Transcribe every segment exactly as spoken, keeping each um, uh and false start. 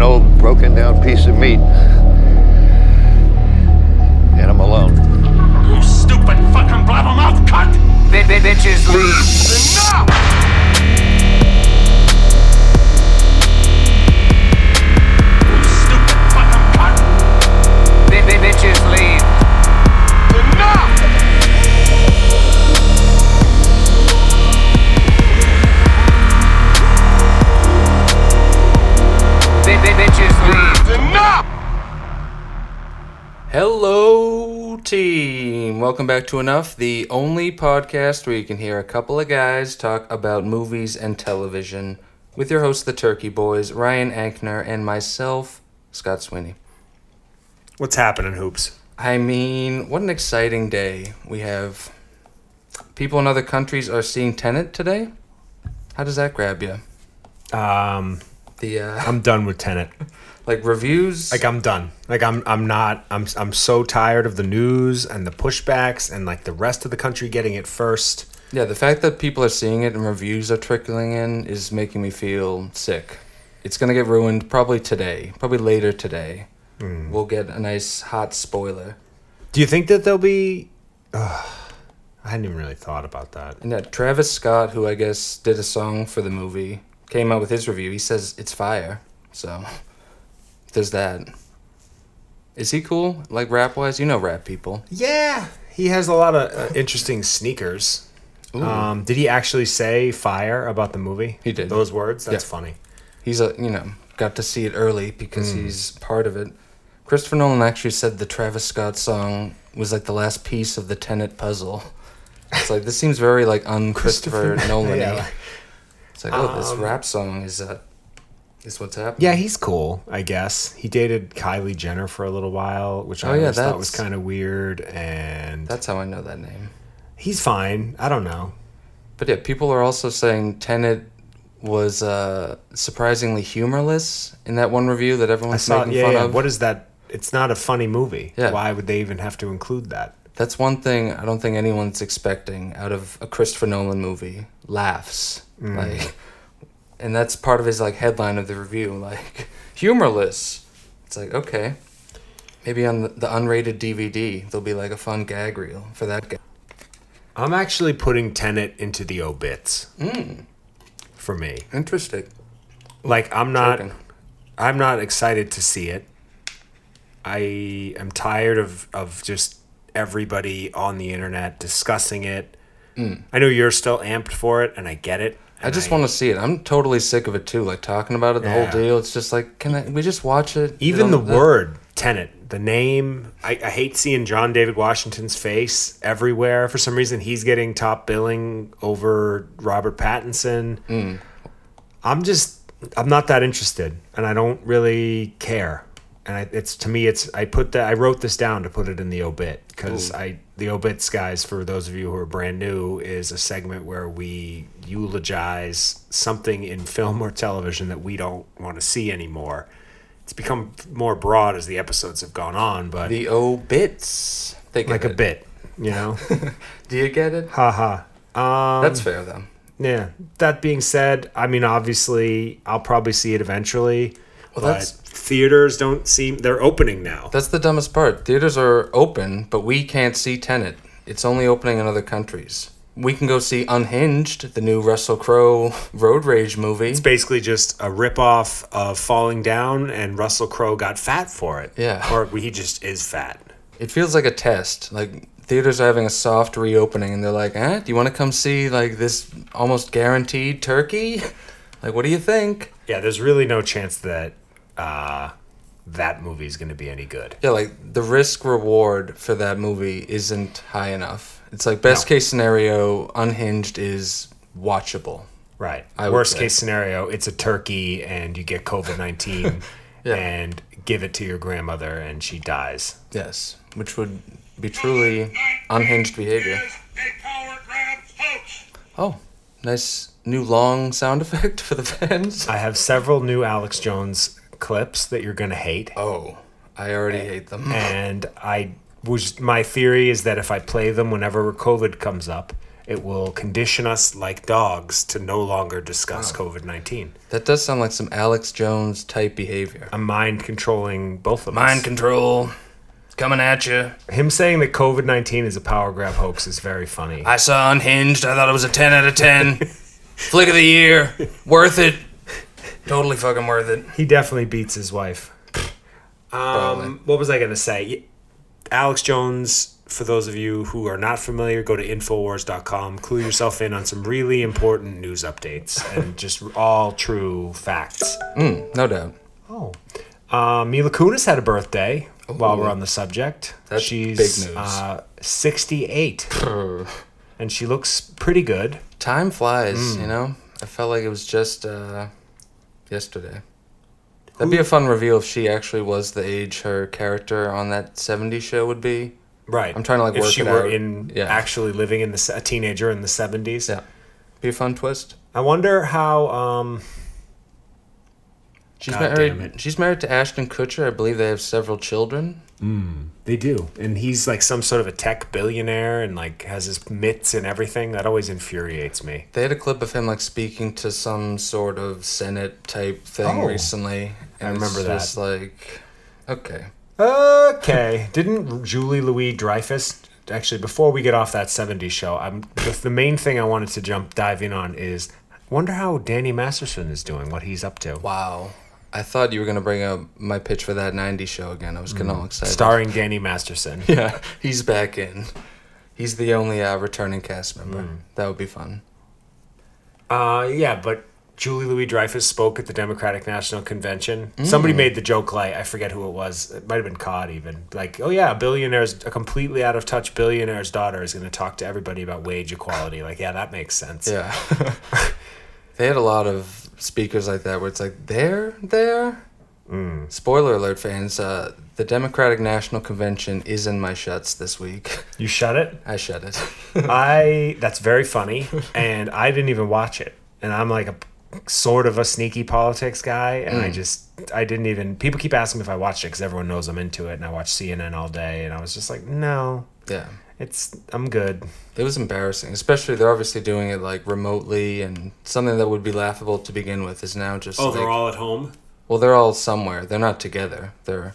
an old broken down piece of meat. And I'm alone. You stupid fucking blabbermouth cunt! Bitches leave. Enough! You stupid fucking cunt! Bitches leave. Enough! Bitches leave. Enough! Hello, team. Welcome back to Enough, the only podcast where you can hear a couple of guys talk about movies and television with your hosts, the Turkey Boys, Ryan Ankner, and myself, Scott Sweeney. What's happening, Hoops? I mean, what an exciting day. We have people in other countries are seeing Tenet today. How does that grab you? Um, the uh... I'm done with Tenet. Like reviews, like I'm done. Like I'm, I'm not. I'm, I'm so tired of the news and the pushbacks and like the rest of the country getting it first. Yeah, the fact that people are seeing it and reviews are trickling in is making me feel sick. It's gonna get ruined probably today, probably later today. Mm. We'll get a nice hot spoiler. Do you think that there'll be? Uh, I hadn't even really thought about that. And that Travis Scott, who I guess did a song for the movie, came out with his review. He says it's fire. So. There's that. Is he cool? Like rap-wise? You know rap people. Yeah. He has a lot of uh, interesting sneakers. Ooh. Um, did he actually say fire about the movie? He did. Those words? That's yeah. funny. He's, a you know, got to see it early because mm. he's part of it. Christopher Nolan actually said the Travis Scott song was like the last piece of the Tenet puzzle. It's like, this seems very like un-Christopher Nolan-y. Yeah. It's like, oh, um, this rap song is... Uh, Is what's happening. Yeah, he's cool, I guess. He dated Kylie Jenner for a little while, which oh, I yeah, always thought was kind of weird. And that's how I know that name. He's fine. I don't know. But yeah, people are also saying Tenet was uh, surprisingly humorless in that one review that everyone's saw, making yeah, fun yeah. of. What is that? It's not a funny movie. Yeah. Why would they even have to include that? That's one thing I don't think anyone's expecting out of a Christopher Nolan movie. Laughs. Mm. Like... And that's part of his like headline of the review, like humorless. It's like, okay, maybe on the, the unrated D V D there'll be like a fun gag reel for that guy. I'm actually putting Tenet into the obits mm. for me. Interesting. Like I'm not, Joking. I'm not excited to see it. I am tired of of just everybody on the internet discussing it. Mm. I know you're still amped for it, and I get it. And I just I, want to see it. I'm totally sick of it, too. Like, talking about it, the yeah. whole deal. It's just like, can I, we just watch it? Even the that? word, Tenet, the name. I, I hate seeing John David Washington's face everywhere. For some reason, he's getting top billing over Robert Pattinson. Mm. I'm just, I'm not that interested. And I don't really care. And I, it's, to me, it's, I put that, I wrote this down to put it in the obit. Because I, the obits, guys, for those of you who are brand new, is a segment where we... eulogize something in film or television that we don't want to see anymore. It's become more broad as the episodes have gone on, but the obits, they get like it. a bit, you know. Do you get it? Haha. Ha. Um, That's fair though. Yeah. That being said, I mean, obviously, I'll probably see it eventually. Well, but that's theaters don't seem they're opening now. That's the dumbest part. Theaters are open, but we can't see Tenet. It's only opening in other countries. We can go see Unhinged, the new Russell Crowe road rage movie. It's basically just a ripoff of Falling Down, and Russell Crowe got fat for it. Yeah. Or he just is fat. It feels like a test. Like, theaters are having a soft reopening, and they're like, eh, do you want to come see, like, this almost guaranteed turkey? Like, what do you think? Yeah, there's really no chance that uh, that movie's going to be any good. Yeah, like, the risk-reward for that movie isn't high enough. It's like best no. case scenario, Unhinged is watchable. Right. I Worst case scenario, it's a turkey and you get COVID nineteen yeah. and give it to your grandmother and she dies. Yes, which would be truly unhinged behavior. Oh, nice new long sound effect for the fans. I have several new Alex Jones clips that you're going to hate. Oh, I already and, hate them. And I... Which my theory is that if I play them whenever COVID comes up, It will condition us like dogs to no longer discuss wow. COVID nineteen. That does sound like some Alex Jones type behavior. A mind controlling both of mind us. Mind control. It's coming at you. Him saying that COVID nineteen is a power grab hoax is very funny. I saw Unhinged. I thought it was a ten out of ten. Flick of the year. Worth it. Totally fucking worth it. He definitely beats his wife. Um, what was I going to say? Alex Jones... For those of you who are not familiar, go to Infowars dot com, clue yourself in on some really important news updates and just all true facts. Mm, no doubt. Oh. Uh, Mila Kunis had a birthday Ooh. while we're on the subject. That's She's, big news. Uh, sixty-eight. And she looks pretty good. Time flies, mm. you know? I felt like it was just uh, yesterday. That'd Ooh. be a fun reveal if she actually was the age her character on that seventies show would be. Right. I'm trying to like work if she it were out. in yeah. actually living in the a teenager in the seventies. Yeah. Be a fun twist. I wonder how um She's God married she's married to Ashton Kutcher. I believe they have several children. Mm, they do. And he's like some sort of a tech billionaire and like has his mitts and everything. That always infuriates me. They had a clip of him like speaking to some sort of Senate type thing oh, recently. And I remember it's that. Just like okay. Okay. Didn't Julie Louis-Dreyfus... Actually, before we get off that seventies show, I'm the, the main thing I wanted to jump dive in on is... Wonder how Danny Masterson is doing, what he's up to. Wow. I thought you were going to bring up my pitch for that nineties show again. I was getting mm. all excited. Starring Danny Masterson. Yeah, he's back in. He's the only uh, returning cast member. Mm. That would be fun. Uh, yeah, but... Julie Louis-Dreyfus spoke at the Democratic National Convention. Mm. Somebody made the joke, like, I forget who it was. It might have been Cod, even. Like, oh, yeah, a billionaire's, a completely out-of-touch billionaire's daughter is going to talk to everybody about wage equality. Like, yeah, that makes sense. Yeah. They had a lot of speakers like that where it's like, they're there? Mm. Spoiler alert, fans. Uh, the Democratic National Convention is in my shuts this week. You shut it? I shut it. I. That's very funny, and I didn't even watch it. And I'm like a... sort of a sneaky politics guy, and mm. I just I didn't even people keep asking me if I watched it because everyone knows I'm into it, and I watch C N N all day, and I was just like, no, yeah, it's I'm good. It was embarrassing, especially they're obviously doing it like remotely, and something that would be laughable to begin with is now just oh like, they're all at home. Well, they're all somewhere. They're not together. They're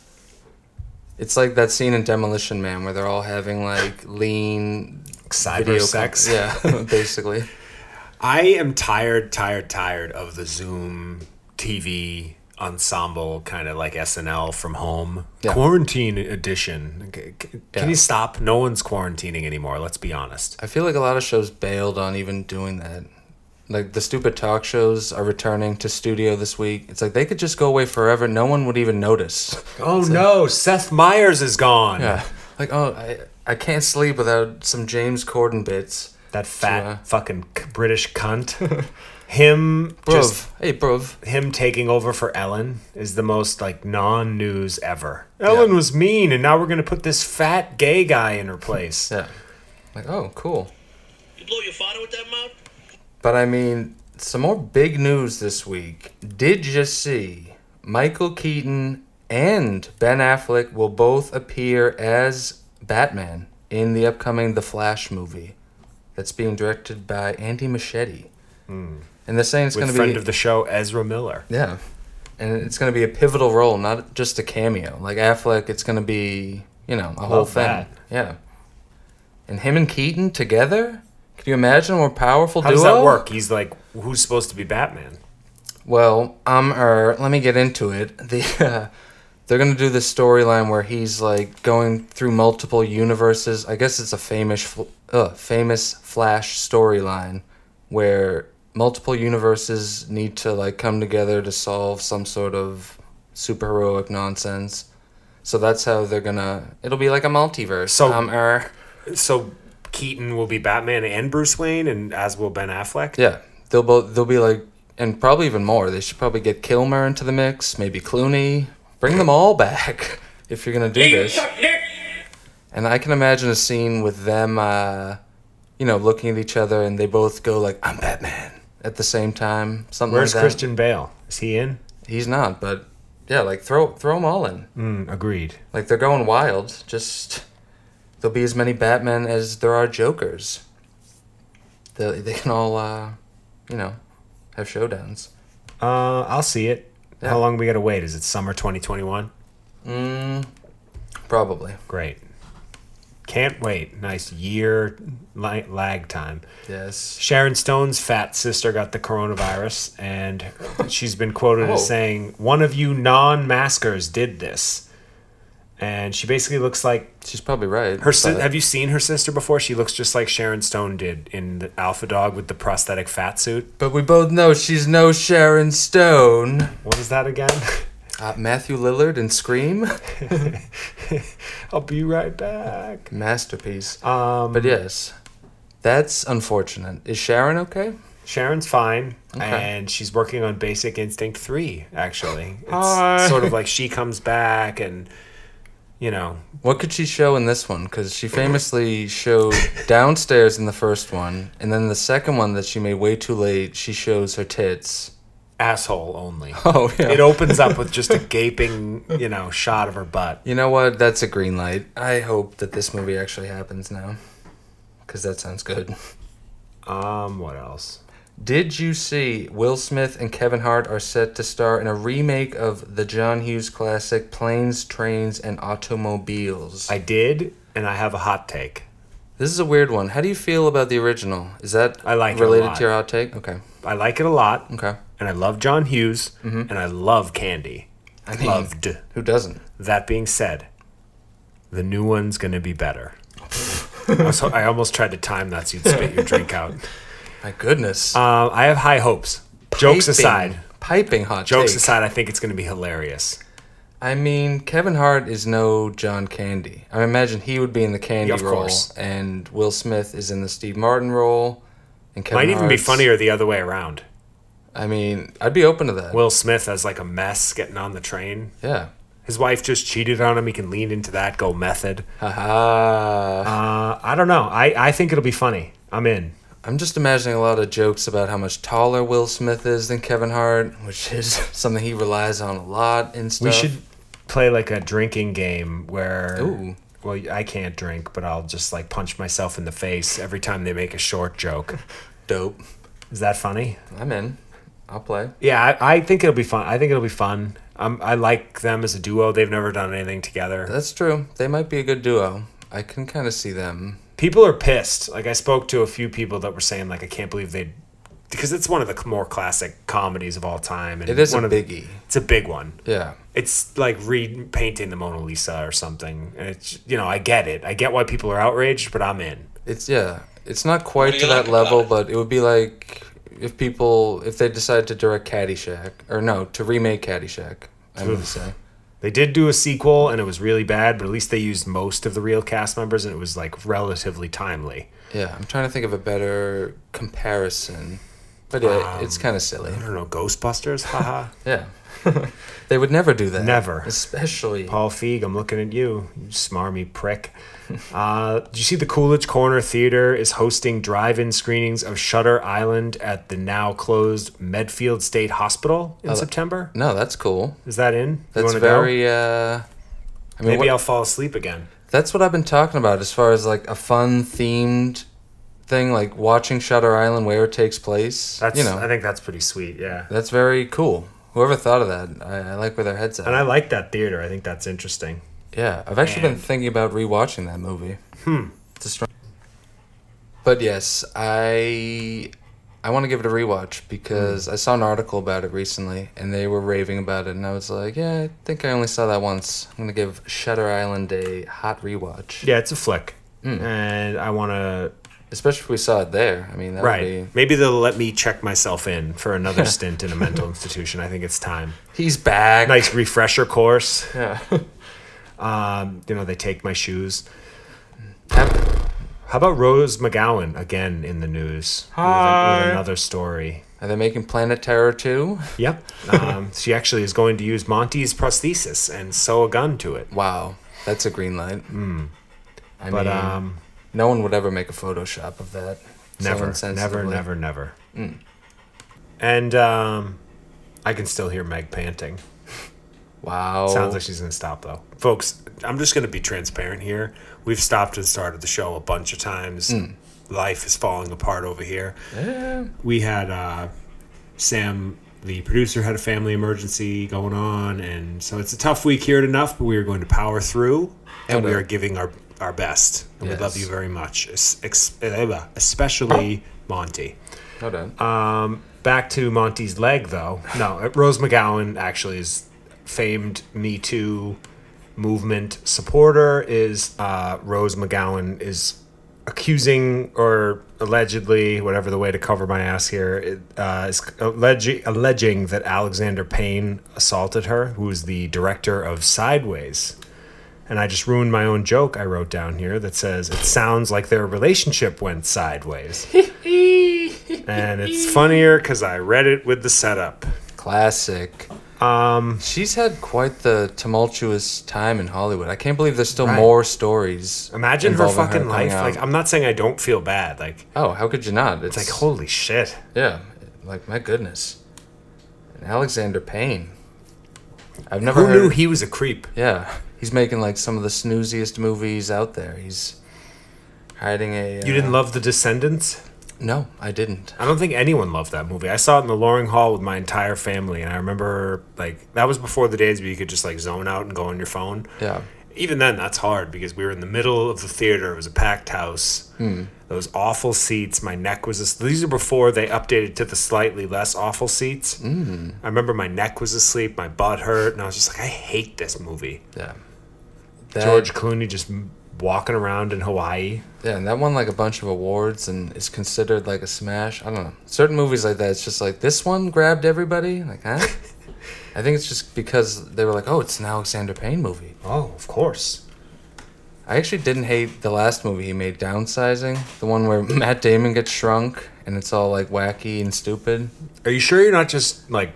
it's like that scene in Demolition Man where they're all having like lean cyber video sex, com- yeah, basically. I am tired, tired, tired of the Zoom T V ensemble kind of like S N L from home. Yeah. Quarantine edition. Can yeah. you stop? No one's quarantining anymore. Let's be honest. I feel like a lot of shows bailed on even doing that. Like the stupid talk shows are returning to studio this week. It's like they could just go away forever. No one would even notice. Oh like, no, Seth Meyers is gone. Yeah. Like, oh, I, I can't sleep without some James Corden bits. That fat yeah. fucking British cunt. Him bruv. just... Hey, bruv. Him taking over for Ellen is the most, like, non-news ever. Ellen yeah. was mean, and now we're going to put this fat gay guy in her place. Yeah. Like, oh, cool. You blow your father with that mouth? But, I mean, some more big news this week. Did you see Michael Keaton and Ben Affleck will both appear as Batman in the upcoming The Flash movie? That's being directed by Andy Muschietti. Mm. And they're saying it's going to be... friend of the show, Ezra Miller. Yeah. And it's going to be a pivotal role, not just a cameo. Like Affleck, it's going to be, you know, a Love whole thing. That. Yeah. And him and Keaton together? Can you imagine a more powerful How duo? How does that work? He's like, who's supposed to be Batman? Well, um, er, let me get into it. The... Uh, They're going to do this storyline where he's, like, going through multiple universes. I guess it's a famous uh, famous Flash storyline where multiple universes need to, like, come together to solve some sort of superheroic nonsense. So that's how they're going to... It'll be like a multiverse. So, um, er, so Keaton will be Batman and Bruce Wayne, and as will Ben Affleck? Yeah. They'll both, they'll be, like... And probably even more. They should probably get Kilmer into the mix, maybe Clooney... Bring them all back if you're going to do this. And I can imagine a scene with them, uh, you know, looking at each other and they both go like, I'm Batman at the same time. Something Where's like that. Where's Christian Bale? Is he in? He's not, but yeah, like throw throw them all in. Mm, agreed. Like they're going wild. Just there'll be as many Batmen as there are Jokers. they they can all, uh, you know, have showdowns. Uh, I'll see it. Yeah. How long we gotta wait? Is it summer twenty twenty-one? Mm, probably. Great. Can't wait. Nice year li- lag time. Yes. Sharon Stone's fat sister got the coronavirus, and she's been quoted oh. as saying, "One of you non-maskers did this." And she basically looks like... She's probably right. Her si- Have you seen her sister before? She looks just like Sharon Stone did in the Alpha Dog with the prosthetic fat suit. But we both know she's no Sharon Stone. What is that again? Uh, Matthew Lillard in Scream. I'll be right back. Masterpiece. Um, but yes, that's unfortunate. Is Sharon okay? Sharon's fine, okay. And she's working on Basic Instinct three, actually. It's Hi. sort of like she comes back and... You know, what could she show in this one? Because she famously showed downstairs in the first one, and then the second one that she made way too late, she shows her tits. Asshole only. Oh, yeah. It opens up with just a gaping, you know, shot of her butt. You know what? That's a green light. I hope that this movie actually happens now, because that sounds good. Um, what else? Did you see Will Smith and Kevin Hart are set to star in a remake of the John Hughes classic Planes, Trains, and Automobiles? I did, and I have a hot take. This is a weird one. How do you feel about the original? Is that I like related it a lot. to your hot take? Okay. I like it a lot. Okay. And I love John Hughes, mm-hmm. and I love Candy. I mean, Loved. Who doesn't? That being said, the new one's going to be better. I, was, I almost tried to time that so you'd spit your drink out. My goodness. Um, I have high hopes. Piping, jokes aside. Piping hot Jokes take. aside, I think it's going to be hilarious. I mean, Kevin Hart is no John Candy. I imagine he would be in the Candy yeah, of role. Course. And Will Smith is in the Steve Martin role. And Kevin Might Hart's, even be funnier the other way around. I mean, I'd be open to that. Will Smith as like a mess getting on the train. Yeah. His wife just cheated on him. He can lean into that, go method. Ha-ha. Uh, I don't know. I, I think it'll be funny. I'm in. I'm just imagining a lot of jokes about how much taller Will Smith is than Kevin Hart, which is something he relies on a lot and stuff. We should play like a drinking game where, Ooh. well, I can't drink, but I'll just like punch myself in the face every time they make a short joke. Dope. Is that funny? I'm in. I'll play. Yeah, I, I think it'll be fun. I think it'll be fun. Um, I like them as a duo. They've never done anything together. That's true. They might be a good duo. I can kind of see them. People are pissed. Like, I spoke to a few people that were saying, like, I can't believe they... Because it's one of the more classic comedies of all time. And it is one a biggie. Of, it's a big one. Yeah. It's like repainting the Mona Lisa or something. And it's, you know, I get it. I get why people are outraged, but I'm in. It's, yeah. It's not quite to that level, but it would be like if people... If they decided to direct Caddyshack. Or no, to remake Caddyshack, I'm going to say. They did do a sequel, and it was really bad, but at least they used most of the real cast members, and it was, like, relatively timely. Yeah, I'm trying to think of a better comparison. But yeah, um, it's kind of silly. I don't know, Ghostbusters? Haha. Yeah. They would never do that. Never. Especially... Paul Feig, I'm looking at you, you smarmy prick. uh, do you see the Coolidge Corner Theater is hosting drive-in screenings of Shutter Island at the now-closed Medfield State Hospital in oh, September? No, that's cool. Is that in? That's you very... Go? Uh, I mean, Maybe what, I'll fall asleep again. That's what I've been talking about as far as like a fun-themed... thing like watching Shutter Island where it takes place. That's, you know, I think that's pretty sweet. Yeah, that's very cool. Whoever thought of that, I, I like where their heads at. And I like that theater. I think that's interesting. Yeah, I've actually and... been thinking about rewatching that movie. Hmm. Destru- but yes, I I want to give it a rewatch because mm. I saw an article about it recently and they were raving about it and I was like, yeah, I think I only saw that once. I'm gonna give Shutter Island a hot rewatch. Yeah, it's a flick, mm. and I want to. Especially if we saw it there. I mean, that right. would be... Maybe they'll let me check myself in for another stint in a mental institution. I think it's time. He's back. Nice refresher course. Yeah. um, you know, they take my shoes. Have... How about Rose McGowan again in the news? Hi. With, a, with another story. Are they making Planet Terror too? Yep. Um, she actually is going to use Monty's prosthesis and sew a gun to it. Wow. That's a green light. Mm. I but, mean... Um, No one would ever make a Photoshop of that. Never, never, never, never. Mm. And um, I can still hear Meg panting. Wow. Sounds like she's going to stop, though. Folks, I'm just going to be transparent here. We've stopped and started the show a bunch of times. Mm. life is falling apart over here. Yeah. We had uh, Sam, the producer, had a family emergency going on, and so it's a tough week here at Enough, but we are going to power through, and we are giving our, our best, and yes. we love you very much, especially Monty. Well done. Um, back to Monty's leg, though. No, Rose McGowan actually is famed Me Too movement supporter. Is uh, Rose McGowan is accusing, or allegedly, whatever the way to cover my ass here, it, uh, is alleging, alleging that Alexander Payne assaulted her, who is the director of Sideways. And I just ruined my own joke I wrote down here that says, it sounds like their relationship went sideways. And it's funnier because I read it with the setup. Classic. Um, She's had quite the tumultuous time in Hollywood. I can't believe there's still right. more stories. Imagine her fucking her life. Like, I'm not saying I don't feel bad. Like, oh, how could you not? It's, it's like, holy shit. Yeah. Like, my goodness. And Alexander Payne. I've never Who heard... knew he was a creep? Yeah. He's making, like, some of the snooziest movies out there. He's hiding a... Uh... You didn't love The Descendants? No, I didn't. I don't think anyone loved that movie. I saw it in the Loring Hall with my entire family, and I remember, like, that was before the days where you could just, like, zone out and go on your phone. Yeah. Even then, that's hard, because we were in the middle of the theater. It was a packed house. Mm. Those awful seats. My neck was... Asleep. These are before they updated to the slightly less awful seats. Mm. I remember my neck was asleep, my butt hurt, and I was just like, I hate this movie. Yeah. That... George Clooney just... walking around in Hawaii. Yeah, and that won like a bunch of awards and is considered like a smash. I don't know. Certain movies like that, it's just like, this one grabbed everybody. Like, huh? I think it's just because they were like, oh, it's an Alexander Payne movie. Oh, of course. I actually didn't hate the last movie he made, Downsizing, the one where Matt Damon gets shrunk and it's all like wacky and stupid. Are you sure you're not just like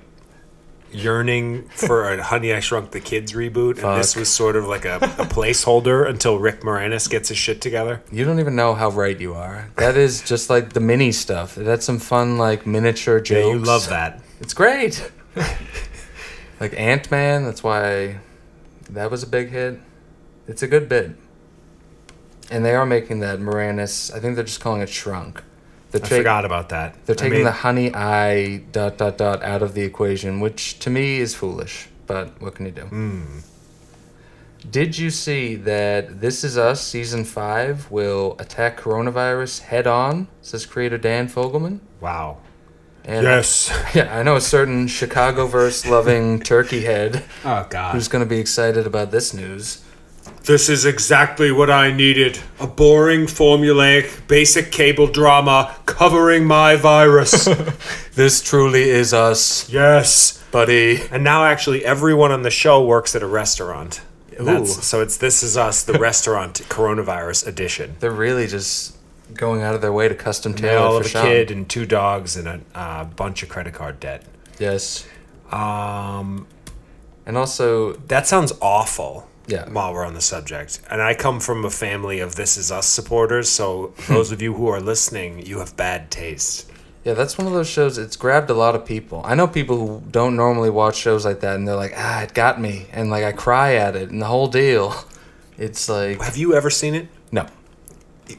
yearning for a Honey, I Shrunk the Kids reboot, Fuck. and this was sort of like a, a placeholder until Rick Moranis gets his shit together? You don't even know how right you are. That is just like the mini stuff. That's some fun, like, miniature jokes. Yeah, you love that. It's great. Like Ant-Man, that's why that was a big hit. It's a good bit. And they are making that Moranis, I think they're just calling it Shrunk. Tra- I forgot about that. They're taking I mean, the honey eye dot dot dot out of the equation, which to me is foolish, but what can you do? Mm. Did you see that This Is Us season five will attack coronavirus head on, says creator Dan Fogelman? Wow. And yes. I, yeah, I know a certain Chicago-verse loving turkey head oh, God. who's going to be excited about this news. This is exactly what I needed. A boring, formulaic, basic cable drama covering my virus. This truly is us. Yes, buddy. And now actually everyone on the show works at a restaurant. That's, so it's This Is Us, the restaurant coronavirus edition. They're really just going out of their way to custom tailor for Sean. A kid and two dogs and a uh, bunch of credit card debt. Yes. Um, and also... That sounds awful. Yeah. While we're on the subject. And I come from a family of This Is Us supporters, so those of you who are listening, you have bad taste. Yeah, that's one of those shows, it's grabbed a lot of people. I know people who don't normally watch shows like that, and they're like, ah, it got me. And like I cry at it, and the whole deal. It's like... Have you ever seen it? No.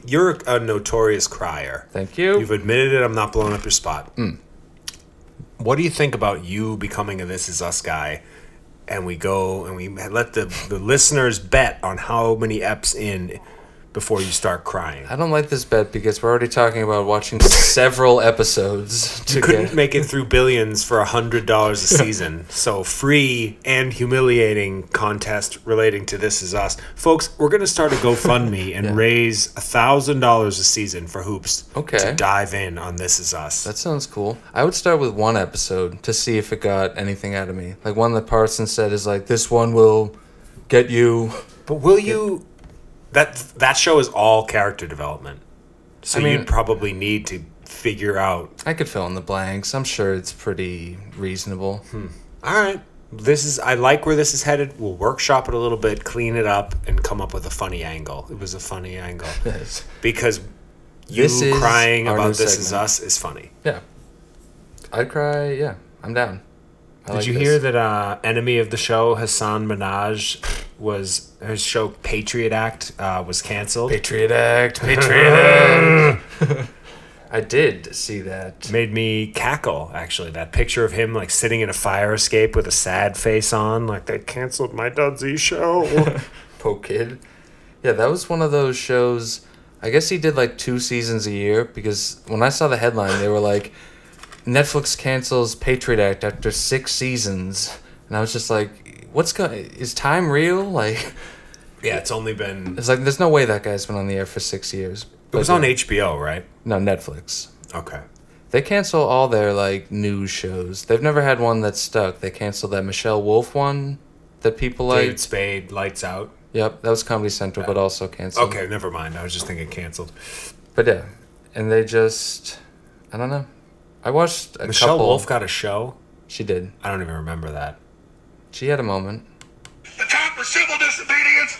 You're a notorious crier. Thank you. You've admitted it, I'm not blowing up your spot. Mm. What do you think about you becoming a This Is Us guy? And we go and we let the, the listeners bet on how many eps in before you start crying. I don't like this bet because we're already talking about watching several episodes. To you couldn't get... make it through Billions for one hundred dollars a season. So free and humiliating contest relating to This Is Us. Folks, we're going to start a GoFundMe and yeah. raise one thousand dollars a season for Hoops okay. to dive in on This Is Us. That sounds cool. I would start with one episode to see if it got anything out of me. Like one that Parson said is like, this one will get you. But will get... you... That that show is all character development, so I mean, you'd probably need to figure out... I could fill in the blanks. I'm sure it's pretty reasonable. Hmm. All right. This is... I like where this is headed. We'll workshop it a little bit, clean it up, and come up with a funny angle. It was a funny angle. Yes. Because you this crying about This segment. Is Us is funny. Yeah. I'd cry, yeah. I'm down. I Did like you this. hear that uh, enemy of the show, Hassan Minaj... was his show Patriot Act uh, was canceled. Patriot Act, Patriot Act. I did see that. Made me cackle, actually. That picture of him, like, sitting in a fire escape with a sad face on, like, they canceled my Dudsy show. Po kid. Yeah, that was one of those shows. I guess he did, like, two seasons a year, because when I saw the headline, they were like, Netflix cancels Patriot Act after six seasons. And I was just like, what's going... Is time real? Like... Yeah, it's only been... It's like, there's no way that guy's been on the air for six years. It was on H B O, right? No, Netflix. Okay. They cancel all their, like, news shows. They've never had one that's stuck. They canceled that Michelle Wolf one that people like. David Spade, Lights Out. Yep, that was Comedy Central, yeah. But also canceled. Okay, never mind. I was just thinking canceled. But, yeah. And they just... I don't know. I watched a Michelle couple... Michelle Wolf got a show? She did. I don't even remember that. She had a moment. The time for civil disobedience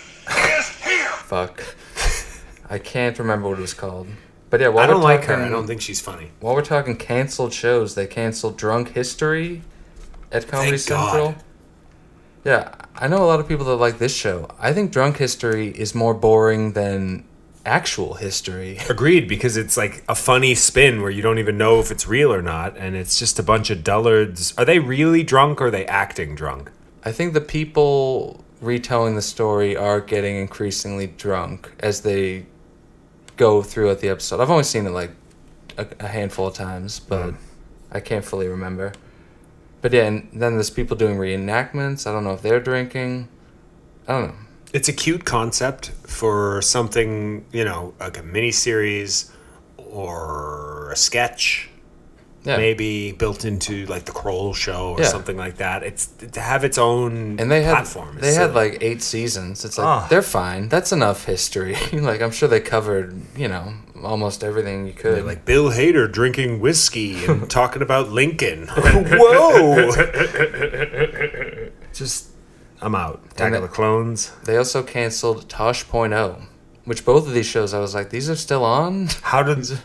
is here! Fuck. I can't remember what it was called. But yeah, while I don't we're like talking, her. I don't think she's funny. While we're talking canceled shows, they canceled Drunk History at Comedy Thank Central. God. Yeah, I know a lot of people that like this show. I think Drunk History is more boring than actual history. Agreed, because it's like a funny spin where you don't even know if it's real or not, and it's just a bunch of dullards. Are they really drunk or are they acting drunk? I think the people retelling the story are getting increasingly drunk as they... go throughout the episode. I've only seen it like a, a handful of times, but mm. I can't fully remember. But yeah, and then there's people doing reenactments. I don't know if they're drinking. I don't know. It's a cute concept for something, you know, like a miniseries or a sketch. Yeah. Maybe built into like the Kroll show or yeah. something like that. It's to have its own and they had, platform. They silly. had like eight seasons. It's like, oh. They're fine. That's enough history. Like, I'm sure they covered, you know, almost everything you could. Like Bill Hader drinking whiskey and talking about Lincoln. Whoa! Just, I'm out. Attack of the Clones. They also canceled Tosh.oh, which both of these shows I was like, these are still on? How did...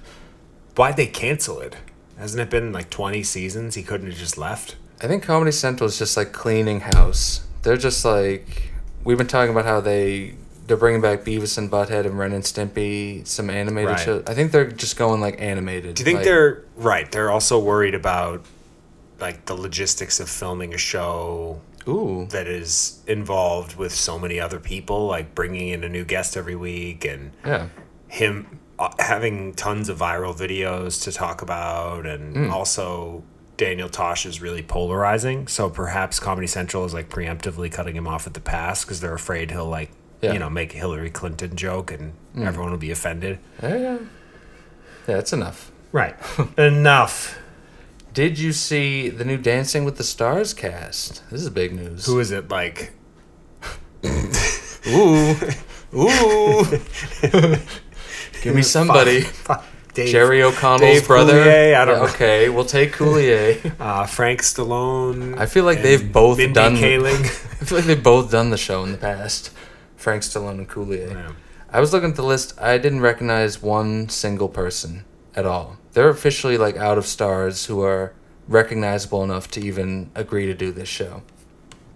Why'd they cancel it? Hasn't it been like twenty seasons? He couldn't have just left? I think Comedy Central is just like cleaning house. They're just like... We've been talking about how they, they're bringing back Beavis and Butthead and Ren and Stimpy, some animated right. shows. I think they're just going like animated. Do you think like, they're... Right. They're also worried about like the logistics of filming a show ooh. That is involved with so many other people, like bringing in a new guest every week and yeah. him... having tons of viral videos to talk about, and mm. also Daniel Tosh is really polarizing, so perhaps Comedy Central is like preemptively cutting him off at the pass because they're afraid he'll like yeah. you know make a Hillary Clinton joke and mm. everyone will be offended. Yeah, yeah, it's enough. Right. Enough. Did you see the new Dancing with the Stars cast? This is big news. Who is it? Like ooh ooh give me somebody. Five, five, Dave, Jerry O'Connell's Dave brother. Coulier, I don't yeah, know. Okay, we'll take Coulier. Uh, Frank Stallone. I feel like they've both Mindy done. Kaling. I feel like they've both done the show in the past. Frank Stallone and Coulier. Yeah. I was looking at the list. I didn't recognize one single person at all. They're officially like out of stars who are recognizable enough to even agree to do this show.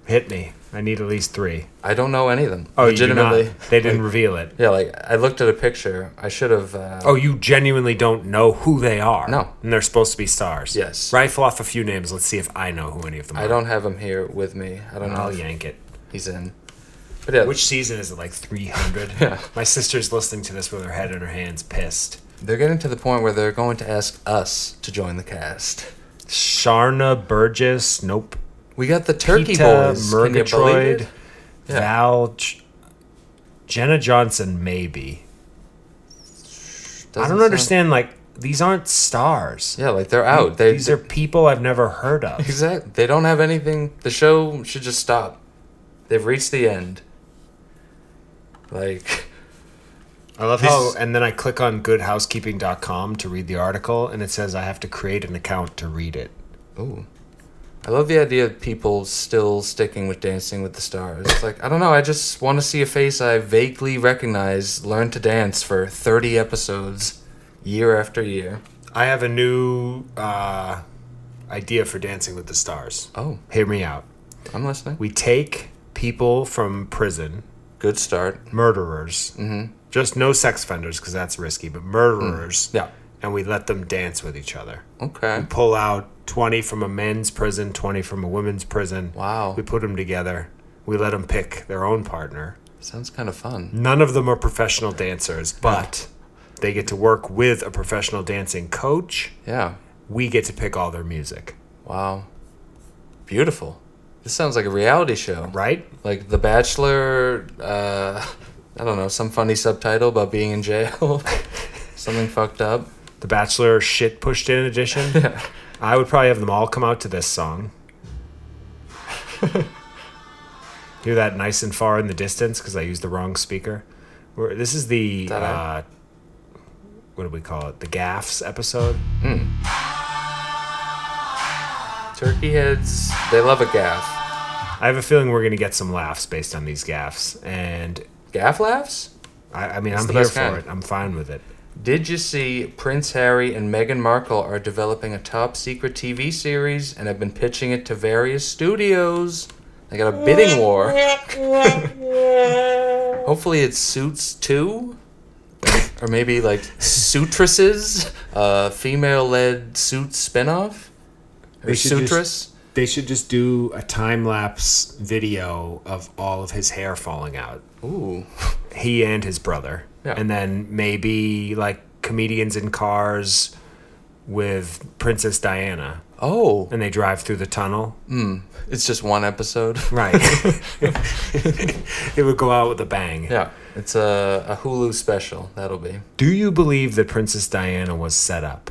Hit me. I need at least three. I don't know any of them. Oh, legitimately. You do not. They didn't like, reveal it. Yeah, like, I looked at a picture. I should have... Uh, oh, you genuinely don't know who they are? No. And they're supposed to be stars? Yes. Rifle off a few names. Let's see if I know who any of them I are. I don't have them here with me. I don't I'll know. I'll yank it. He's in. But yeah. Which season is it? Like three hundred? Yeah. My sister's listening to this with her head in her hands, pissed. They're getting to the point where they're going to ask us to join the cast. Sharna Burgess? Nope. We got the Turkey Pita, Boys. Murgatroyd, yeah. Val, Ch- Jenna Johnson, maybe. Doesn't I don't sound... understand, like, these aren't stars. Yeah, like, they're out. They, these they... are people I've never heard of. Exactly. They don't have anything. The show should just stop. They've reached the end. Like... I love how, these... and then I click on good housekeeping dot com to read the article, and it says I have to create an account to read it. Ooh. I love the idea of people still sticking with Dancing with the Stars. It's like, I don't know, I just want to see a face I vaguely recognize learn to dance for thirty episodes, year after year. I have a new uh, idea for Dancing with the Stars. Oh. Hear me out. I'm listening. We take people from prison Good start. Murderers. Mm-hmm. Just no sex offenders, because that's risky, but murderers. Mm. Yeah. And we let them dance with each other. Okay. We pull out twenty from a men's prison, twenty from a women's prison. Wow. We put them together. We let them pick their own partner. Sounds kind of fun. None of them are professional dancers, but they get to work with a professional dancing coach. Yeah. We get to pick all their music. Wow. Beautiful. This sounds like a reality show. Right? Like The Bachelor, uh, I don't know, some funny subtitle about being in jail. Something fucked up. The Bachelor Shit Pushed In Edition. Yeah. I would probably have them all come out to this song. Hear that nice and far in the distance because I used the wrong speaker. We're, this is the, is uh, what do we call it? The Gaffs episode. Mm. Turkey heads, they love a gaff. I have a feeling we're going to get some laughs based on these gaffs. And gaff laughs? I, I mean, it's I'm here for kind. it. I'm fine with it. Did you see Prince Harry and Meghan Markle are developing a top-secret T V series and have been pitching it to various studios? They got a bidding war. Hopefully it's Suits two. Or maybe, like, Suitresses, a female-led Suits spinoff. Or they Suitress. Just, they should just do a time-lapse video of all of his hair falling out. Ooh. He and his brother. Yeah. And then maybe, like, comedians in cars with Princess Diana. Oh. And they drive through the tunnel. Mm. It's just one episode. Right. It would go out with a bang. Yeah. It's a, a Hulu special, that'll be. Do you believe that Princess Diana was set up?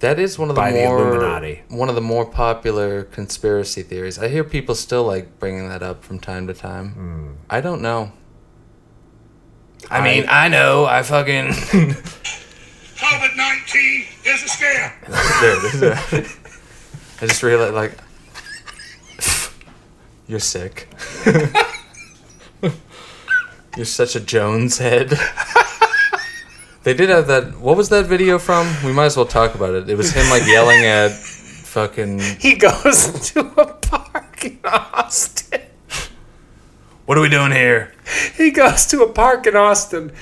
That is one of the, by more, the Illuminati. One of the more popular conspiracy theories. I hear people still like bringing that up from time to time. Mm. I don't know. I mean, I, I know. I fucking... COVID nineteen is a scam. I just realized, like... You're sick. You're such a Jones head. They did have that... What was that video from? We might as well talk about it. It was him, like, yelling at fucking... He goes to a park in Austin. What are we doing here? He goes to a park in Austin,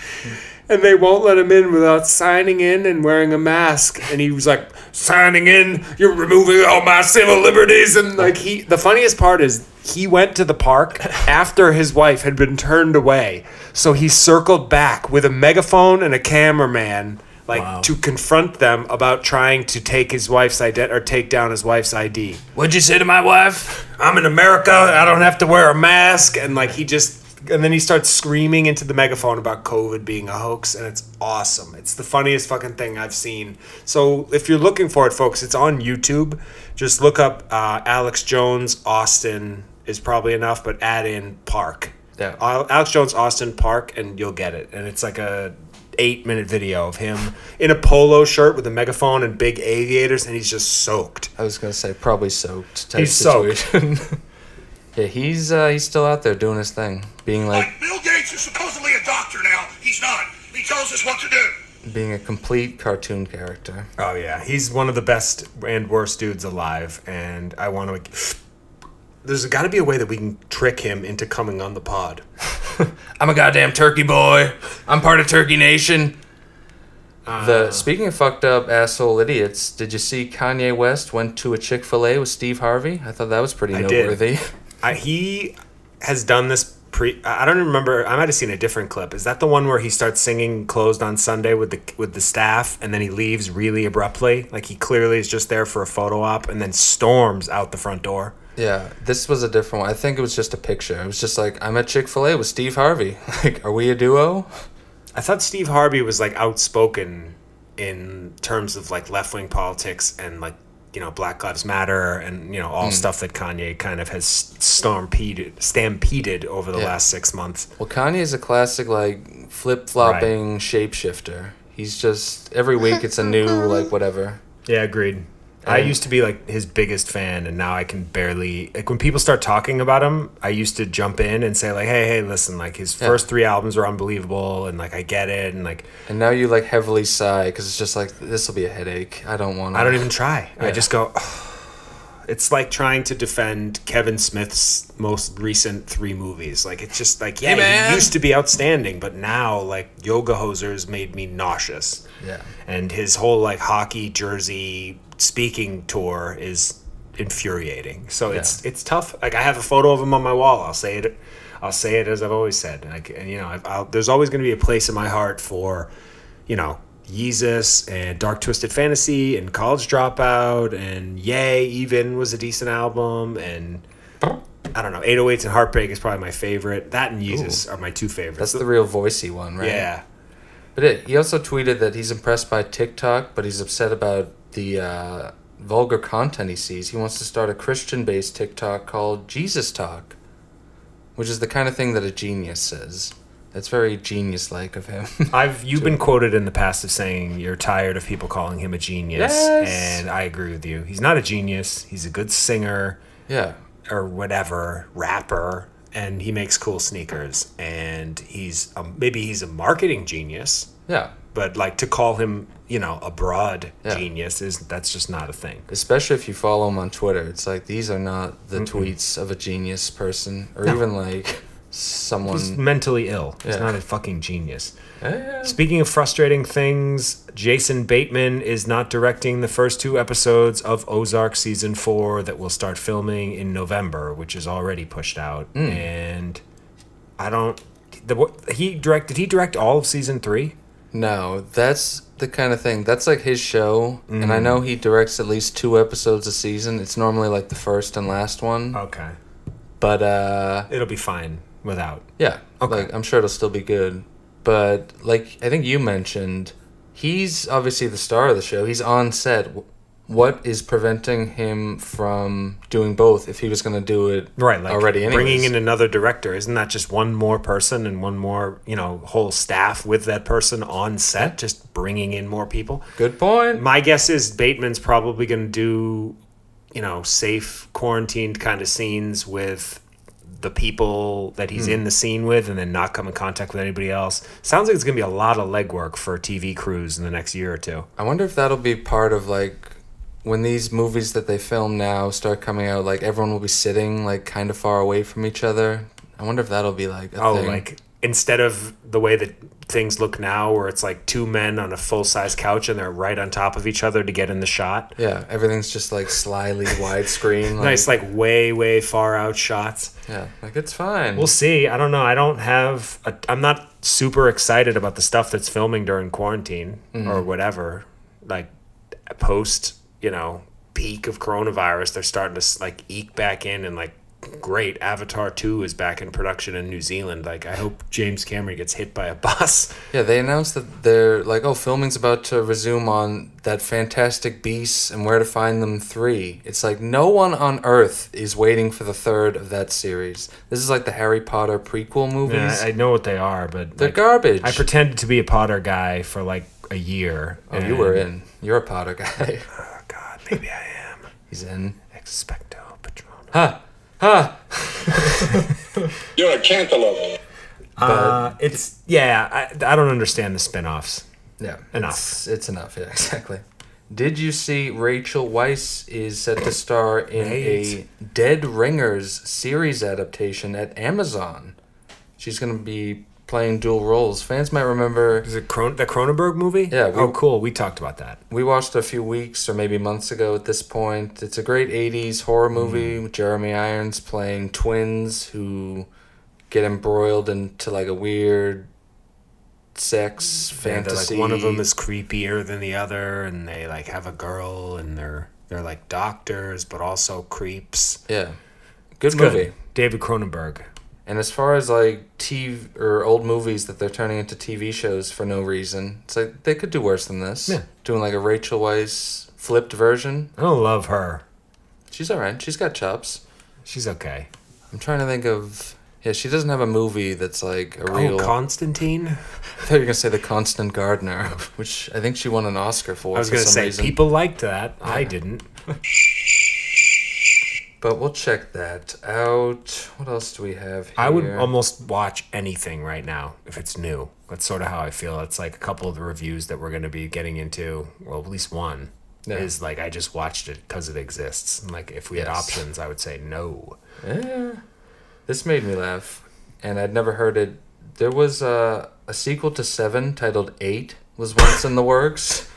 and they won't let him in without signing in and wearing a mask. And he was like, signing in, you're removing all my civil liberties. And like he, the funniest part is he went to the park after his wife had been turned away. So he circled back with a megaphone and a cameraman, like, wow, to confront them about trying to take his wife's ident- or take down his wife's I D. What'd you say to my wife? I'm in America. I don't have to wear a mask. And like he just... And then he starts screaming into the megaphone about COVID being a hoax, and it's awesome. It's the funniest fucking thing I've seen. So if you're looking for it, folks, it's on YouTube. Just look up uh, Alex Jones, Austin is probably enough, but add in Park. Yeah. Alex Jones, Austin, Park, and you'll get it. And it's like a eight-minute video of him in a polo shirt with a megaphone and big aviators, and he's just soaked. I was going to say probably soaked type situation. He's soaked. Yeah, he's uh, he's still out there doing his thing, being like, like... Bill Gates is supposedly a doctor now. He's not. He tells us what to do. Being a complete cartoon character. Oh, yeah. He's one of the best and worst dudes alive, and I want to... There's got to be a way that we can trick him into coming on the pod. I'm a goddamn turkey boy. I'm part of Turkey Nation. Uh, the Speaking of fucked up asshole idiots, did you see Kanye West went to a Chick-fil-A with Steve Harvey? I thought that was pretty I noteworthy. Did. I, he has done this pre... I don't remember. I might have seen a different clip. Is that the one where he starts singing Closed on Sunday with the with the staff, and then he leaves really abruptly? Like, he clearly is just there for a photo op and then storms out the front door. Yeah, this was a different one. I think it was just a picture. It was just like, I'm at Chick-fil-A with Steve Harvey. Like, are we a duo? I thought Steve Harvey was, like, outspoken in terms of, like, left-wing politics and, like, you know, Black Lives Matter and, you know, all mm. stuff that Kanye kind of has stampeded, stampeded over the yeah. last six months. Well, Kanye is a classic, like, flip-flopping right. shapeshifter. He's just, every week it's a new, like, whatever. Yeah, agreed. And I used to be, like, his biggest fan, and now I can barely, like, when people start talking about him, I used to jump in and say, like, hey, hey, listen, like, his yeah. first three albums are unbelievable, and, like, I get it, and, like... And now you, like, heavily sigh, because it's just like, this will be a headache. I don't want to... I don't even try. Yeah. I just go, oh, It's like trying to defend Kevin Smith's most recent three movies. Like, it's just like, yeah, hey, he used to be outstanding, but now, like, yoga hosers made me nauseous. Yeah. And his whole, like, hockey jersey speaking tour is infuriating. So yeah. it's it's tough. Like, I have a photo of him on my wall. I'll say it. I'll say it as I've always said. Like, and, you know, I've, I'll, there's always going to be a place in my heart for, you know, Yeezus and Dark Twisted Fantasy and College Dropout and Yay Even was a decent album, and I don't know, eight oh eights and Heartbreak is probably my favorite. That and Yeezus Ooh, are my two favorites. That's the real voicey one, right? Yeah. But it, he also tweeted that he's impressed by TikTok, but he's upset about the uh, vulgar content he sees. He wants to start a Christian-based TikTok called Jesus Talk, which is the kind of thing that a genius says. That's very genius-like of him. I've You've been quoted in the past as saying you're tired of people calling him a genius. Yes. And I agree with you. He's not a genius. He's a good singer. Yeah. Or whatever, rapper. And he makes cool sneakers. And he's a, maybe he's a marketing genius. Yeah. But, like, to call him, you know, a broad yeah. genius, is that's just not a thing. Especially if you follow him on Twitter. It's like, these are not the mm-hmm. tweets of a genius person. Or no. even, like... someone he's mentally ill. He's yeah. not a fucking genius. Yeah. Speaking of frustrating things, Jason Bateman is not directing the first two episodes of Ozark season four that will start filming in November, which is already pushed out. Mm. And I don't. The he direct did he direct all of season three? No, that's the kind of thing. That's like his show, mm. and I know he directs at least two episodes a season. It's normally like the first and last one. Okay, but uh, it'll be fine. Without. Yeah. Okay. Like, I'm sure it'll still be good. But, like, I think you mentioned, he's obviously the star of the show. He's on set. What is preventing him from doing both if he was going to do it right, like already anyways? Bringing in another director. Isn't that just one more person and one more, you know, whole staff with that person on set? Just bringing in more people? Good point. My guess is Bateman's probably going to do, you know, safe, quarantined kind of scenes with... the people that he's mm. in the scene with, and then not come in contact with anybody else. Sounds like it's going to be a lot of legwork for T V crews in the next year or two. I wonder if that'll be part of, like, when these movies that they film now start coming out, like, everyone will be sitting, like, kind of far away from each other. I wonder if that'll be, like, a oh, thing. Like, instead of the way that things look now, where it's, like, two men on a full-size couch and they're right on top of each other to get in the shot. Yeah, everything's just, like, slyly widescreen. Like, nice, like, way, way far-out shots. Yeah, like, it's fine. We'll see. I don't know. I don't have... A, I'm not super excited about the stuff that's filming during quarantine mm-hmm. or whatever. Like, post, you know, peak of coronavirus, they're starting to, like, eke back in and, like, great, Avatar two is back in production in New Zealand. Like, I hope James Cameron gets hit by a bus. Yeah, they announced that they're like, oh, filming's about to resume on that Fantastic Beasts and Where to Find Them three. It's like, no one on Earth is waiting for the third of that series. This is like the Harry Potter prequel movies. Yeah, I, I know what they are, but... They're like, garbage. I pretended to be a Potter guy for like a year. Oh, you were in. You're a Potter guy. Oh, God, maybe I am. He's in. Expecto Patronum. Huh. Huh. You're a cantaloupe. Uh, it's, yeah, I, I don't understand the spinoffs. Yeah. Enough. It's, it's enough, yeah, exactly. Did you see Rachel Weisz is set to star in a Dead Ringers series adaptation at Amazon? She's going to be playing dual roles. Fans might remember... Is it Cron- the Cronenberg movie? Yeah. We, oh, cool. We talked about that. We watched a few weeks or maybe months ago at this point. It's a great eighties horror movie mm-hmm. with Jeremy Irons playing twins who get embroiled into like a weird sex fantasy. Like one of them is creepier than the other, and they like have a girl, and they're they're like doctors but also creeps. Yeah. Good it's movie. Good. David Cronenberg. And as far as like T V or old movies that they're turning into T V shows for no reason, it's like they could do worse than this. Yeah. Doing like a Rachel Weisz flipped version. I don't love her. She's all right. She's got chops. She's okay. I'm trying to think of. Yeah, she doesn't have a movie that's like a oh, real. Oh, Constantine? I thought you were going to say The Constant Gardener, which I think she won an Oscar for. I was going to say, reason. People liked that. Yeah. I didn't. But we'll check that out. What else do we have here? I would almost watch anything right now if it's new. That's sort of how I feel. It's like a couple of the reviews that we're going to be getting into, well, at least one, yeah. is like, I just watched it because it exists. And like, if we yes. had options, I would say no. Yeah. This made me laugh, and I'd never heard it. There was a, a sequel to Seven titled Eight was once in the works.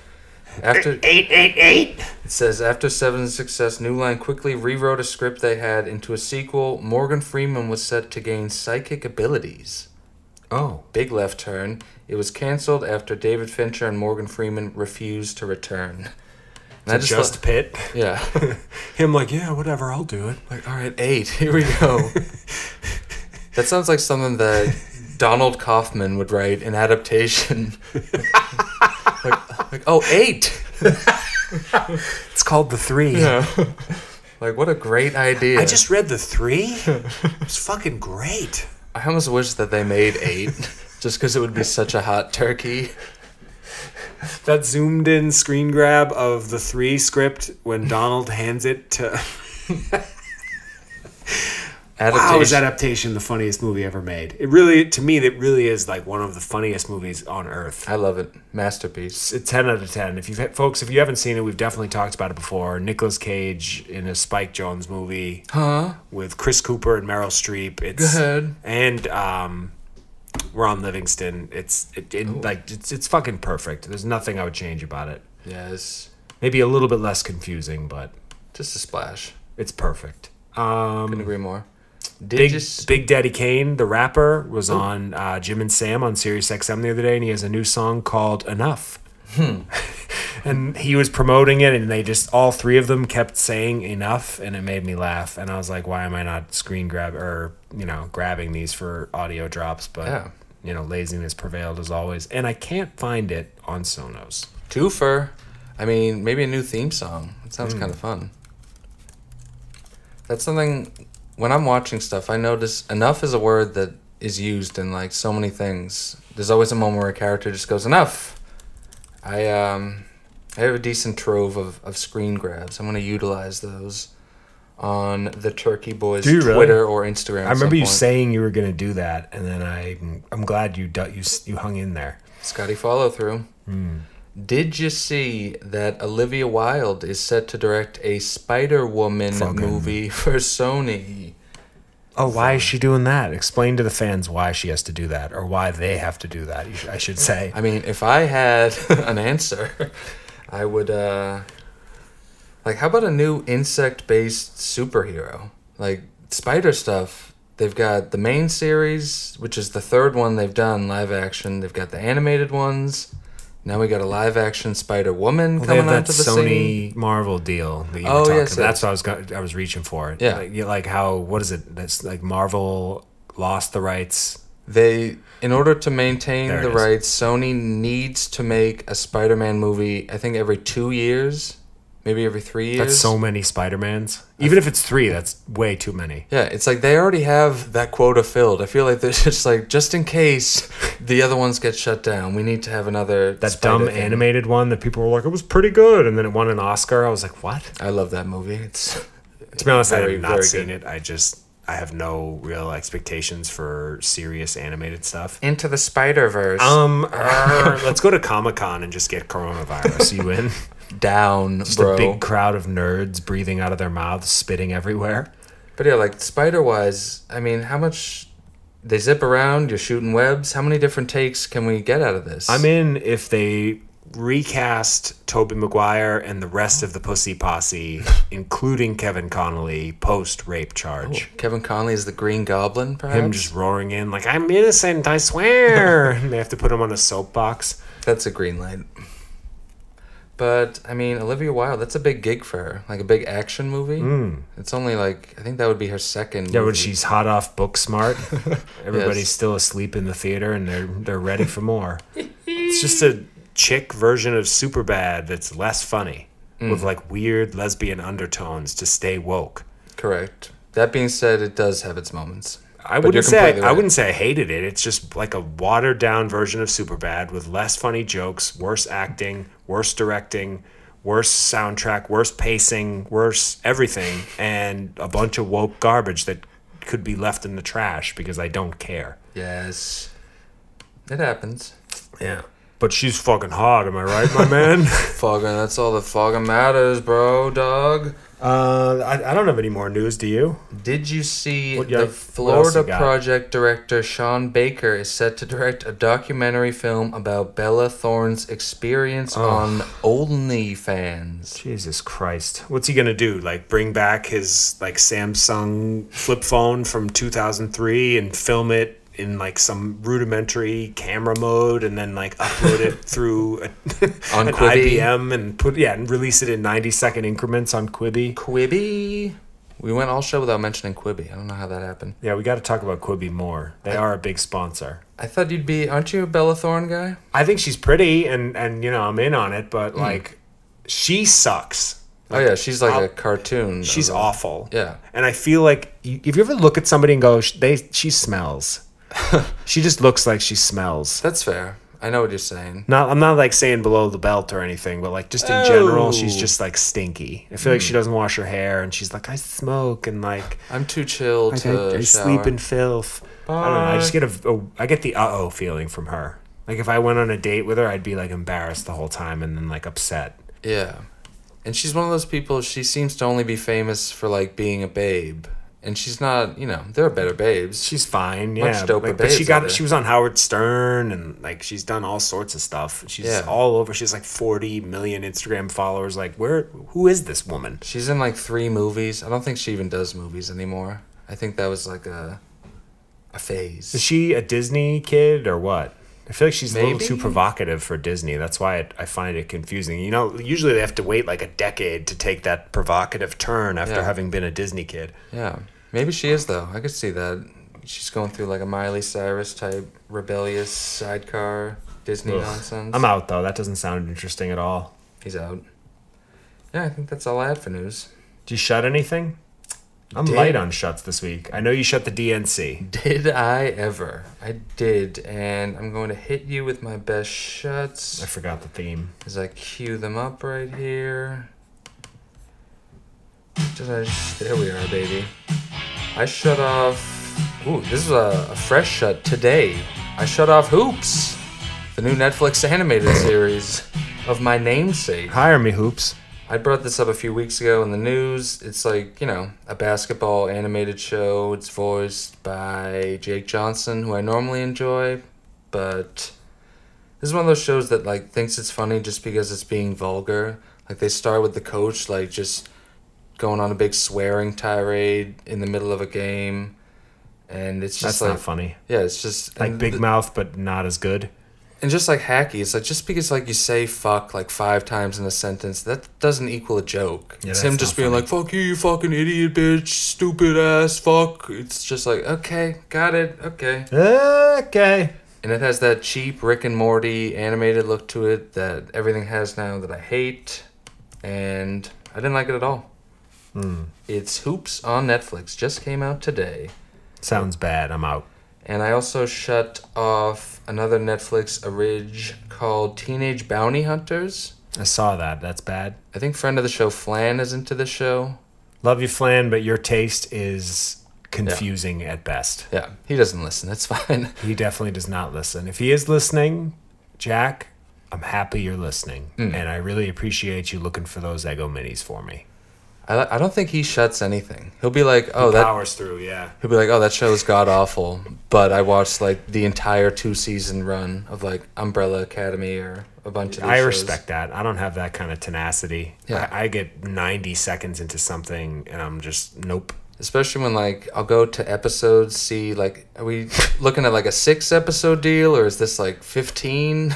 After eight, eight, eight. It says, after Seven's success, New Line quickly rewrote a script they had into a sequel. Morgan Freeman was set to gain psychic abilities. Oh. Big left turn. It was canceled after David Fincher and Morgan Freeman refused to return. To just, just lo- Pitt? Yeah. Him like, yeah, whatever, I'll do it. Like, all right, eight, here we go. That sounds like something that Donald Kaufman would write in adaptation. Like, like, oh, eight. It's called The Three. Yeah. Like, what a great idea. I just read The Three. It's fucking great. I almost wish that they made eight, just because it would be such a hot turkey. That zoomed in screen grab of The Three script when Donald hands it to... Adaptation. Wow, is Adaptation the funniest movie ever made? It really, to me, it really is like one of the funniest movies on earth. I love it. Masterpiece. It's ten out of ten. If you folks, if you haven't seen it, we've definitely talked about it before. Nicolas Cage in a Spike Jonze movie, huh? With Chris Cooper and Meryl Streep. It's Go ahead. And um, Ron Livingston. It's it, it like it's it's fucking perfect. There's nothing I would change about it. Yes. Maybe a little bit less confusing, but just a splash. It's perfect. Um, Couldn't agree more. Big, Big Daddy Kane, the rapper, was oh. on uh, Jim and Sam on Sirius X M the other day, and he has a new song called Enough. Hmm. And he was promoting it, and they just, all three of them kept saying enough, and it made me laugh. And I was like, why am I not screen grab or, you know, grabbing these for audio drops? But, yeah. you know, laziness prevailed as always. And I can't find it on Sonos. Twofer. I mean, maybe a new theme song. It sounds mm. kind of fun. That's something... When I'm watching stuff, I notice enough is a word that is used in, like, so many things. There's always a moment where a character just goes, enough! I um, I have a decent trove of, of screen grabs. I'm going to utilize those on the Turkey Boys Twitter really? or Instagram. I remember you point. saying you were going to do that, and then I, I'm glad you, you, you hung in there. Scotty follow-through. Mm. Did you see that Olivia Wilde is set to direct a Spider-Woman Fucking. movie for Sony? Oh, why is she doing that? Explain to the fans why she has to do that, or why they have to do that, I should say. I mean, if I had an answer, I would, uh... Like, how about a new insect-based superhero? Like, spider stuff, they've got the main series, which is the third one they've done, live action. They've got the animated ones... Now we got a live-action Spider-Woman well, coming onto the Sony scene. Sony Marvel deal that you oh, were talking yes, about. That's what I was got, I was reaching for. Yeah. Like, like how, what is it? That's like Marvel lost the rights. They, in order to maintain there the rights, Sony needs to make a Spider-Man movie, I think, every two years, maybe every three years. That's so many Spider-Mans. Even if it's three, that's way too many. Yeah, it's like they already have that quota filled. I feel like they're just like, just in case the other ones get shut down, we need to have another That Spider dumb thing. Animated one that people were like, it was pretty good, and then it won an Oscar. I was like, what? I love that movie. It's To be honest, very, I have not seen good. it. I just, I have no real expectations for serious animated stuff. Into the Spider-Verse. Um, uh, let's go to Comic-Con and just get coronavirus. You in? Down, just bro. Just a big crowd of nerds breathing out of their mouths, spitting everywhere. But yeah, like, spider-wise, I mean, how much... They zip around, you're shooting webs. How many different takes can we get out of this? I'm in if they recast Tobey Maguire and the rest of the Pussy Posse, including Kevin Connolly, post-rape charge. Oh, Kevin Connolly is the Green Goblin, perhaps? Him just roaring in, like, I'm innocent, I swear! And they have to put him on a soapbox. That's a green light. But, I mean, Olivia Wilde, that's a big gig for her. Like, a big action movie. Mm. It's only, like, I think that would be her second Yeah, movie. When she's hot off Booksmart. Everybody's yes. still asleep in the theater, and they're they're ready for more. It's just a chick version of Superbad that's less funny. Mm. With, like, weird lesbian undertones to stay woke. Correct. That being said, it does have its moments. I wouldn't say I, right. I wouldn't say I hated it. It's just like a watered down version of Superbad with less funny jokes, worse acting, worse directing, worse soundtrack, worse pacing, worse everything, and a bunch of woke garbage that could be left in the trash because I don't care. Yes. It happens. Yeah. But she's fucking hot, am I right, my man? Fucking, that's all that fucking matters, bro, dog. Uh, I, I don't have any more news, do you? Did you see what, yeah, the Florida Project director Sean Baker is set to direct a documentary film about Bella Thorne's experience oh. on OnlyFans? Jesus Christ. What's he gonna do? Like, bring back his, like, Samsung flip phone from two thousand three and film it in, like, some rudimentary camera mode and then, like, upload it through a, on an Quibi. I B M and put yeah and release it in ninety second increments on Quibi. Quibi. We went all show without mentioning Quibi. I don't know how that happened. Yeah, we got to talk about Quibi more. They I, are a big sponsor. I thought you'd be, aren't you a Bella Thorne guy? I think she's pretty and, and you know, I'm in on it, but, mm. like, she sucks. Like, oh, yeah, she's like I'll, a cartoon. She's though. awful. Yeah. And I feel like, you, if you ever look at somebody and go, they she smells. She just looks like she smells. That's fair. I know what you're saying. Not, I'm not like saying below the belt or anything, but like just in oh. general, she's just like stinky. I feel mm. like she doesn't wash her hair, and she's like, I smoke, and like I'm too chill like, to I, I sleep in filth. Bye. I don't know. I just get a, a I get the uh oh feeling from her. Like if I went on a date with her, I'd be like embarrassed the whole time, and then like upset. Yeah, and she's one of those people. She seems to only be famous for like being a babe. And she's not, you know, there are better babes. She's fine, yeah. Much doper like, but babes she got, she was on Howard Stern, and like she's done all sorts of stuff. She's yeah. all over. She has like forty million Instagram followers. Like, where? Who is this woman? She's in like three movies. I don't think she even does movies anymore. I think that was like a, a phase. Is she a Disney kid or what? I feel like she's Maybe. a little too provocative for Disney. That's why it, I find it confusing. You know, usually they have to wait like a decade to take that provocative turn after yeah. having been a Disney kid. Yeah. Maybe she is, though. I could see that. She's going through like a Miley Cyrus-type rebellious sidecar Disney Ugh. nonsense. I'm out, though. That doesn't sound interesting at all. He's out. Yeah, I think that's all I had for news. Did you shut anything? I'm did, light on shuts this week. I know you shut the D N C. Did I ever? I did, and I'm going to hit you with my best shuts. I forgot the theme. As I cue them up right here. Did I? There we are, baby. I shut off... Ooh, this is a, a fresh shut today. I shut off Hoops, the new Netflix animated series of my namesake. Hire me, Hoops. I brought this up a few weeks ago in the news. It's like, you know, a basketball animated show. It's voiced by Jake Johnson, who I normally enjoy, but this is one of those shows that, like, thinks it's funny just because it's being vulgar. Like, they start with the coach, like, just going on a big swearing tirade in the middle of a game, and it's just, that's like... That's not funny. Yeah, it's just... Like Big th- Mouth, but not as good. And just, like, hacky. It's like, just because, like, you say fuck, like, five times in a sentence, that doesn't equal a joke. Yeah, it's him just being funny. Like, fuck you, you fucking idiot, bitch, stupid ass, fuck. It's just like, okay, got it, okay. Okay. And it has that cheap Rick and Morty animated look to it that everything has now that I hate. And I didn't like it at all. Mm. It's Hoops on Netflix. Just came out today. Sounds bad. I'm out. And I also shut off another Netflix orig called Teenage Bounty Hunters. I saw that. That's bad. I think friend of the show Flan is into the show. Love you, Flan, but your taste is confusing yeah. at best. Yeah, he doesn't listen. That's fine. He definitely does not listen. If he is listening, Jack, I'm happy you're listening. Mm. And I really appreciate you looking for those Eggo Minis for me. I don't think he shuts anything. He'll be like, oh, he that powers through, yeah. He'll be like, oh, that show is god awful, but I watched like the entire two season run of like Umbrella Academy or a bunch of. These I shows. Respect that. I don't have that kind of tenacity. Yeah, I, I get ninety seconds into something and I'm just nope. Especially when like I'll go to episodes, see like are we looking at like a six episode deal or is this like fifteen?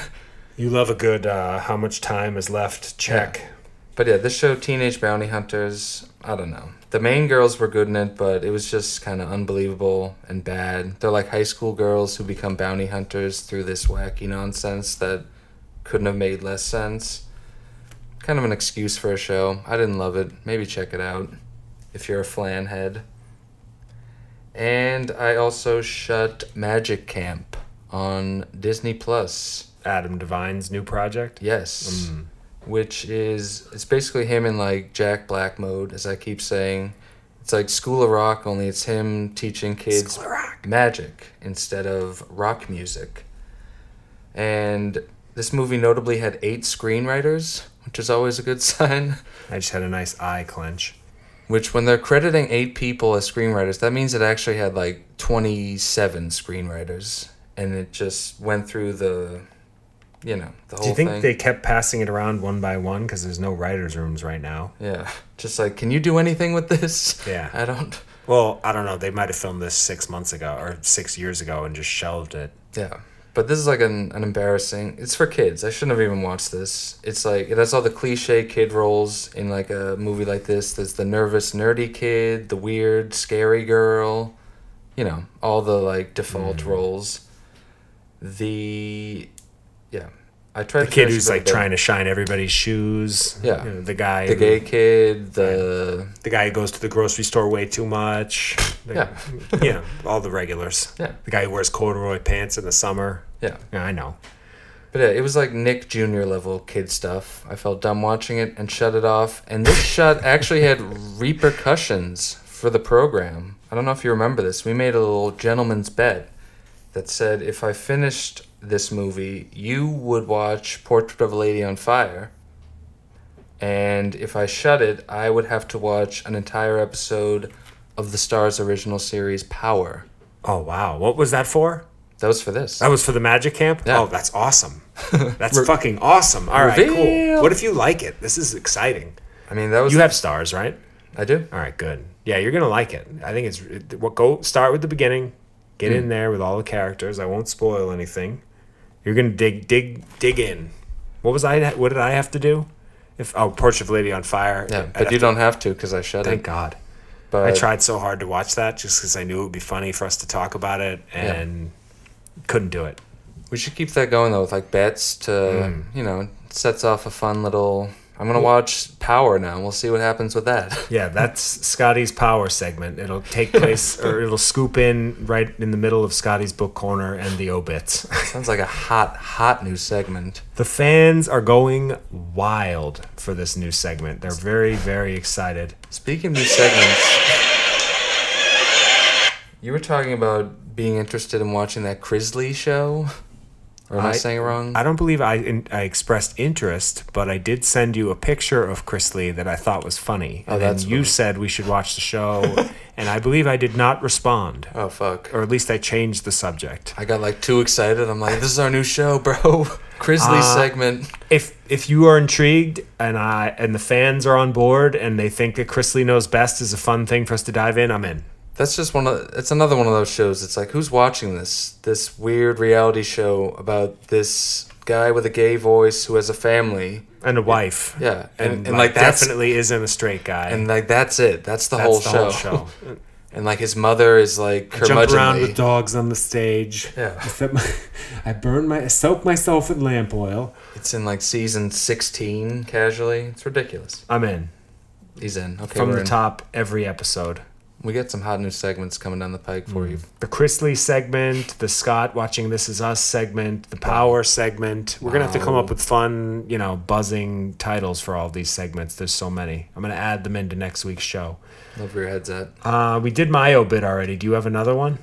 You love a good uh, how much time is left check. Yeah. But yeah, this show, Teenage Bounty Hunters, I don't know. The main girls were good in it, but it was just kind of unbelievable and bad. They're like high school girls who become bounty hunters through this wacky nonsense that couldn't have made less sense. Kind of an excuse for a show. I didn't love it. Maybe check it out if you're a Flan head. And I also shut Magic Camp on Disney Plus. Adam Devine's new project? Yes. Mm. Which is, it's basically him in like Jack Black mode, as I keep saying. It's like School of Rock, only it's him teaching kids magic instead of rock music. And This movie notably had eight screenwriters, which is always a good sign. I just had a nice eye clench. Which, when they're crediting eight people as screenwriters, that means it actually had like twenty-seven screenwriters, and it just went through the, you know, the whole thing. Do you think thing. They kept passing it around one by one because there's no writers' rooms right now? Yeah, just like, can you do anything with this? Yeah, I don't. Well, I don't know. They might have filmed this six months ago or six years ago and just shelved it. Yeah, but this is like an an embarrassing. It's for kids. I shouldn't have even watched this. It's like that's all the cliche kid roles in like a movie like this. There's the nervous, nerdy kid, the weird, scary girl. You know, all the like default mm. roles. The yeah, I tried. The kid who's like trying to shine everybody's shoes. Yeah, you know, the guy. The who, gay kid. The the guy who goes to the grocery store way too much. The, yeah, you know, all the regulars. Yeah, the guy who wears corduroy pants in the summer. Yeah, yeah, I know. But yeah, it was like Nick Junior level kid stuff. I felt dumb watching it and shut it off. And this shot actually had repercussions for the program. I don't know if you remember this. We made a little gentleman's bet that said if I finished this movie, you would watch Portrait of a Lady on Fire. And if I shut it, I would have to watch an entire episode of the Starz original series Power. Oh, wow. What was that for? That was for this. That was for the Magic Camp? Yeah. Oh, that's awesome. That's Re- fucking awesome. All right, reveal. Cool. What if you like it? This is exciting. I mean, that was... You have Starz, right? I do. All right, good. Yeah, you're going to like it. I think it's... It, well, go start with the beginning. Get mm. in there with all the characters. I won't spoil anything. You're going to dig, dig, dig in. What was I... What did I have to do? If Oh, Portrait of a Lady on Fire. Yeah, I'd but you to, don't have to because I shut thank it. Thank God. But I tried so hard to watch that just because I knew it would be funny for us to talk about it and... Yeah. Couldn't do it. We should keep that going, though, with, like, bets to, mm. you know, sets off a fun little... I'm going to watch Power now. We'll see what happens with that. Yeah, that's Scotty's Power segment. It'll take place, or it'll scoop in right in the middle of Scotty's Book Corner and the obits. Sounds like a hot, hot new segment. The fans are going wild for this new segment. They're very, very excited. Speaking of new segments, you were talking about... being interested in watching that Crisley show? Or am I, I saying it wrong? I don't believe I in, I expressed interest, but I did send you a picture of Crisley that I thought was funny. Oh, and that's then you funny. Said we should watch the show, and I believe I did not respond. Oh, fuck. Or at least I changed the subject. I got, like, too excited. I'm like, this is our new show, bro. Crisley uh, segment. If if you are intrigued and I and the fans are on board and they think that Crisley Knows Best is a fun thing for us to dive in, I'm in. That's just one of... It's another one of those shows. It's like, who's watching this? This weird reality show about this guy with a gay voice who has a family. And a wife. Yeah. And, and, and like, like definitely isn't a straight guy. And, like, that's it. That's the, that's whole, the show. whole show. And, like, his mother is, like, curmudgeonly. Jump around with dogs on the stage. Yeah. I, my, I burn my... I soak myself in lamp oil. It's in, like, season sixteen, casually. It's ridiculous. I'm in. He's in. Okay, From the in. top, every episode. We got some hot new segments coming down the pike for mm. you. The Crisley segment, the Scott watching This Is Us segment, the Power segment. We're going to have to come up with fun, you know, buzzing titles for all these segments. There's so many. I'm going to add them into next week's show. Love where your head's at. Uh, we did my obit already. Do you have another one?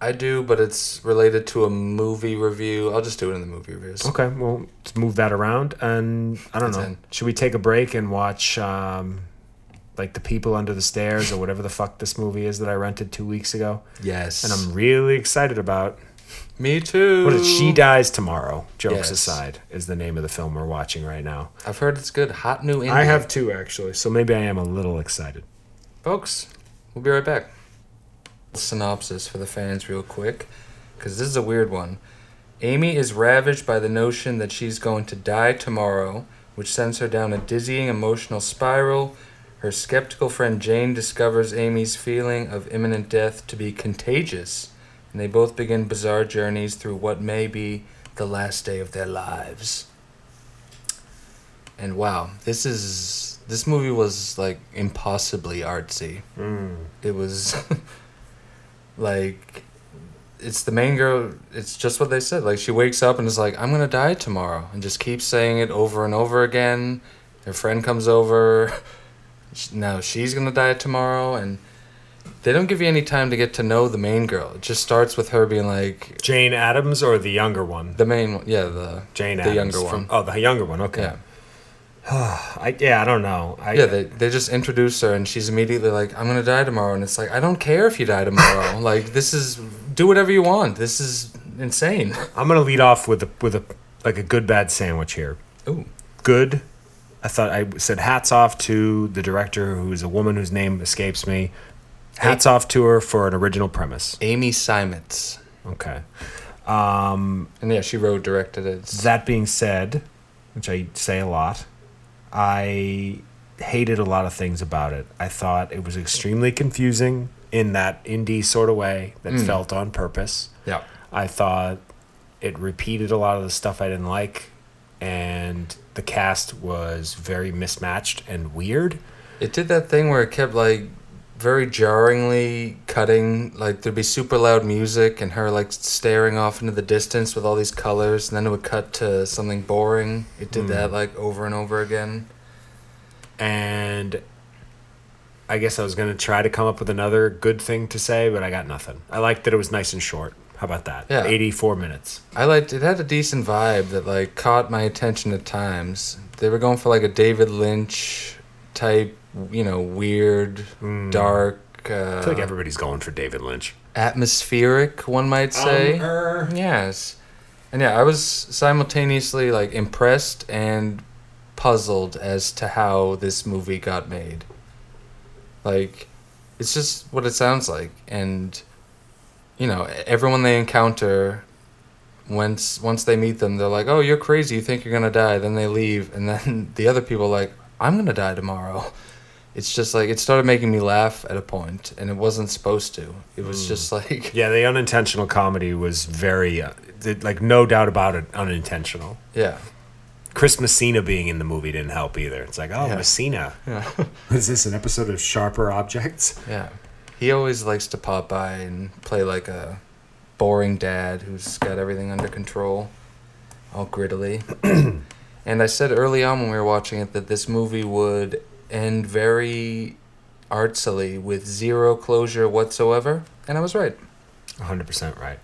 I do, but it's related to a movie review. I'll just do it in the movie reviews. Okay, well, let's move that around. And I don't it's know. In. Should we take a break and watch... Um, like The People Under the Stairs or whatever the fuck this movie is that I rented two weeks ago. Yes. And I'm really excited about. Me too. What is She Dies Tomorrow? Jokes yes. aside is the name of the film we're watching right now. I've heard it's good. Hot new indie. I have two, actually, so maybe I am a little excited. Folks, we'll be right back. Synopsis for the fans real quick, because this is a weird one. Amy is ravaged by the notion that she's going to die tomorrow, which sends her down a dizzying emotional spiral. Her skeptical friend Jane discovers Amy's feeling of imminent death to be contagious, and they both begin bizarre journeys through what may be the last day of their lives. And wow, this is this movie was like impossibly artsy. Mm. It was like it's the main girl, it's just what they said. Like she wakes up and is like, I'm gonna die tomorrow, and just keeps saying it over and over again. Her friend comes over. No, she's gonna die tomorrow, and They don't give you any time to get to know the main girl. It just starts with her being like... Jane Addams or the younger one? The main one. Yeah, the Jane the Addams younger from, one. Oh, the younger one. Okay. Yeah. I, yeah, I don't know. I, yeah, they they just introduce her and she's immediately like, I'm going to die tomorrow. And it's like, I don't care if you die tomorrow. Like, this is... Do whatever you want. This is insane. I'm going to lead off with a, with a like a good bad sandwich here. Ooh. Good. I thought I said hats off to the director, who is a woman whose name escapes me. Hats off to her for an original premise. Amy Simons. Okay. Um, and yeah, she wrote, directed it. That being said, which I say a lot, I hated a lot of things about it. I thought it was extremely confusing in that indie sort of way that mm. felt on purpose. Yeah. I thought it repeated a lot of the stuff I didn't like, and the cast was very mismatched and weird. It did that thing where it kept, like, very jarringly cutting, like there'd be super loud music and her like staring off into the distance with all these colors, and then it would cut to something boring. It did mm. that like over and over again. And I guess I was going to try to come up with another good thing to say, but I got nothing. I liked that it was nice and short. How about that? Yeah. eighty-four minutes. I liked it. Had a decent vibe that like caught my attention at times. They were going for like a David Lynch type, you know, weird, mm. dark. Uh, I feel like everybody's going for David Lynch. Atmospheric, one might say. Um, er. Yes. And yeah, I was simultaneously like impressed and puzzled as to how this movie got made. Like, it's just what it sounds like. And, you know, everyone they encounter, once, once they meet them, they're like, oh, you're crazy, you think you're going to die. Then they leave. And then the other people are like, I'm going to die tomorrow. It's just like, it started making me laugh at a point, and it wasn't supposed to. It was mm. just like... Yeah, the unintentional comedy was very, uh, like, no doubt about it, unintentional. Yeah. Chris Messina being in the movie didn't help either. It's like, oh, yeah. Messina. Yeah. Is this an episode of Sharper Objects? Yeah. He always likes to pop by and play like a boring dad who's got everything under control, all grittily. And I said early on when we were watching it that this movie would end very artsily with zero closure whatsoever, and I was right. one hundred percent right.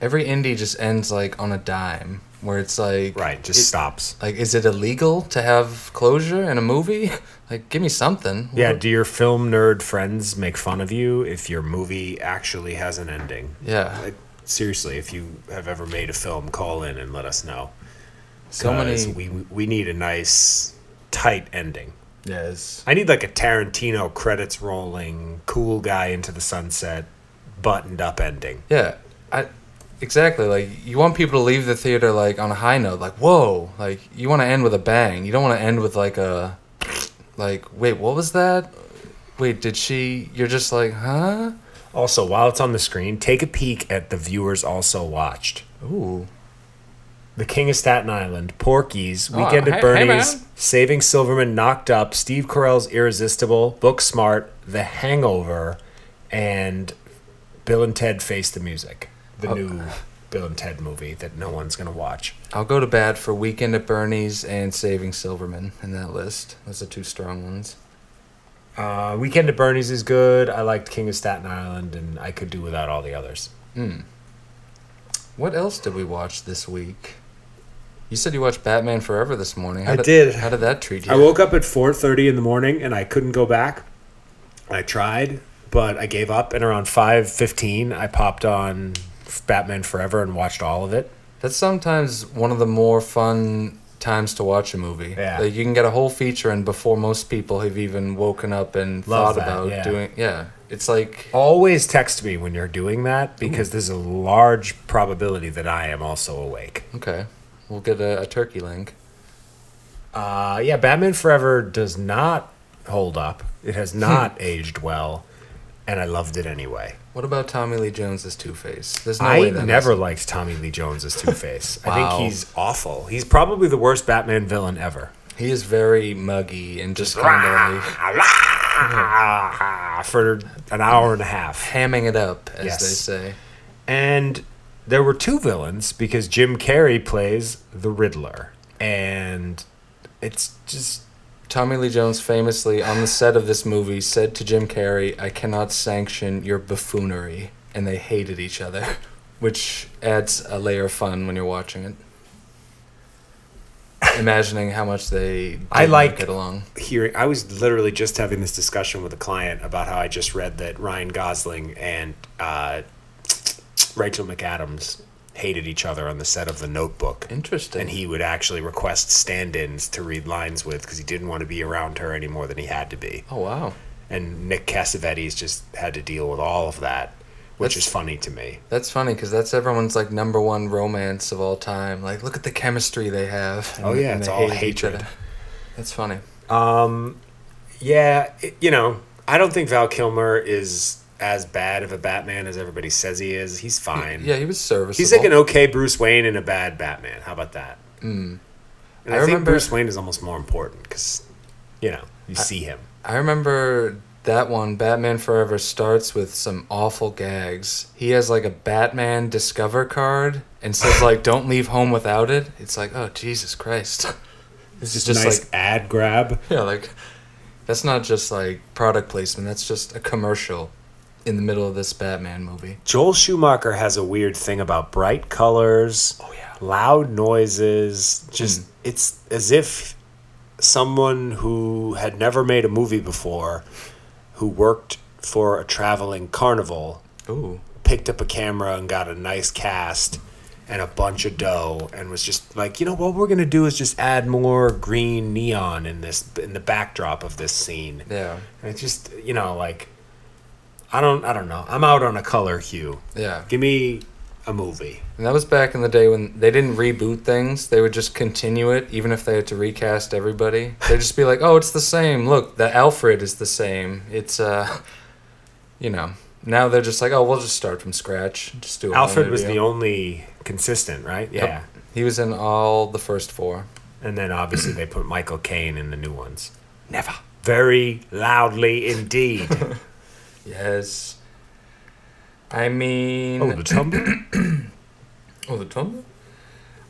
Every indie just ends like on a dime, where it's like... Right, just it, stops. Like, is it illegal to have closure in a movie? Like, give me something. Yeah, do your film nerd friends make fun of you if your movie actually has an ending? Yeah. Like, seriously, if you have ever made a film, call in and let us know. So many. We we need a nice, tight ending. Yes. I need like a Tarantino credits rolling, cool guy into the sunset, buttoned up ending. Yeah, I exactly. Like, you want people to leave the theater like on a high note, like whoa. Like, you want to end with a bang. You don't want to end with like a, like wait, what was that? Wait, did she? You're just like, huh? Also, while it's on the screen, take a peek at the viewers also watched. Ooh. The King of Staten Island, Porky's, Weekend oh, at hey, Bernie's, hey, Saving Silverman, Knocked Up, Steve Carell's Irresistible, Booksmart, The Hangover, and Bill and Ted Face the Music, the oh. new Bill and Ted movie that no one's going to watch. I'll go to bat for Weekend at Bernie's and Saving Silverman in that list. Those are two strong ones. Uh, Weekend at Bernie's is good. I liked King of Staten Island, and I could do without all the others. Hmm. What else did we watch this week? You said you watched Batman Forever this morning. How I did, did. How did that treat you? I woke up at four thirty in the morning, and I couldn't go back. I tried, but I gave up. And around five fifteen, I popped on Batman Forever and watched all of it. That's sometimes one of the more fun times to watch a movie. Yeah. Like, you can get a whole feature in before most people have even woken up and Love thought that, about yeah. doing... Yeah. It's like... Always text me when you're doing that, because Ooh. There's a large probability that I am also awake. Okay. We'll get a, a turkey link. Uh, yeah, Batman Forever does not hold up. It has not aged well, and I loved it anyway. What about Tommy Lee Jones as Two-Face? There's no I way that never is. liked Tommy Lee Jones as Two-Face. Wow. I think he's awful. He's probably the worst Batman villain ever. He is very muggy and just kind of... for an hour and a half. Hamming it up, as yes. they say. And... There were two villains, because Jim Carrey plays the Riddler, and it's just Tommy Lee Jones famously, on the set of this movie, said to Jim Carrey, "I cannot sanction your buffoonery," and they hated each other, which adds a layer of fun when you're watching it. Imagining how much they I like get along. Hearing, I was literally just having this discussion with a client about how I just read that Ryan Gosling and uh, Rachel McAdams hated each other on the set of The Notebook. Interesting. And he would actually request stand-ins to read lines with because he didn't want to be around her any more than he had to be. Oh, wow. And Nick Cassavetes just had to deal with all of that, which that's, is funny to me. That's funny because that's everyone's, like, number one romance of all time. Like, look at the chemistry they have. And, oh, yeah, it's all hatred. That's funny. Um, yeah, it, you know, I don't think Val Kilmer is as bad of a Batman as everybody says he is. He's fine. Yeah, he was serviceable. He's like an okay Bruce Wayne and a bad Batman. How about that? Mm. And I, I think remember, Bruce Wayne is almost more important because, you know, you I, see him. I remember that one, Batman Forever, starts with some awful gags. He has like a Batman Discover card and says like, don't leave home without it. It's like, oh, Jesus Christ. This is just nice like ad grab. Yeah, like that's not just like product placement. That's just a commercial in the middle of this Batman movie. Joel Schumacher has a weird thing about bright colors, oh, yeah. loud noises. Just mm. It's as if someone who had never made a movie before, who worked for a traveling carnival, Ooh. picked up a camera and got a nice cast and a bunch of dough and was just like, you know, what we're going to do is just add more green neon in this in the backdrop of this scene. Yeah. And it's just, you know, like, I don't I don't know. I'm out on a color hue. Yeah. Give me a movie. And that was back in the day when they didn't reboot things. They would just continue it, even if they had to recast everybody. They'd just be like, oh, it's the same. Look, the Alfred is the same. It's, uh, you know. Now they're just like, oh, we'll just start from scratch. Just do it. Alfred was the only consistent, right? Yeah. Yep. He was in all the first four. And then, obviously, they put Michael Caine in the new ones. Never. Very loudly indeed. Yes. I mean... Oh, the Tumbler? oh, the Tumbler?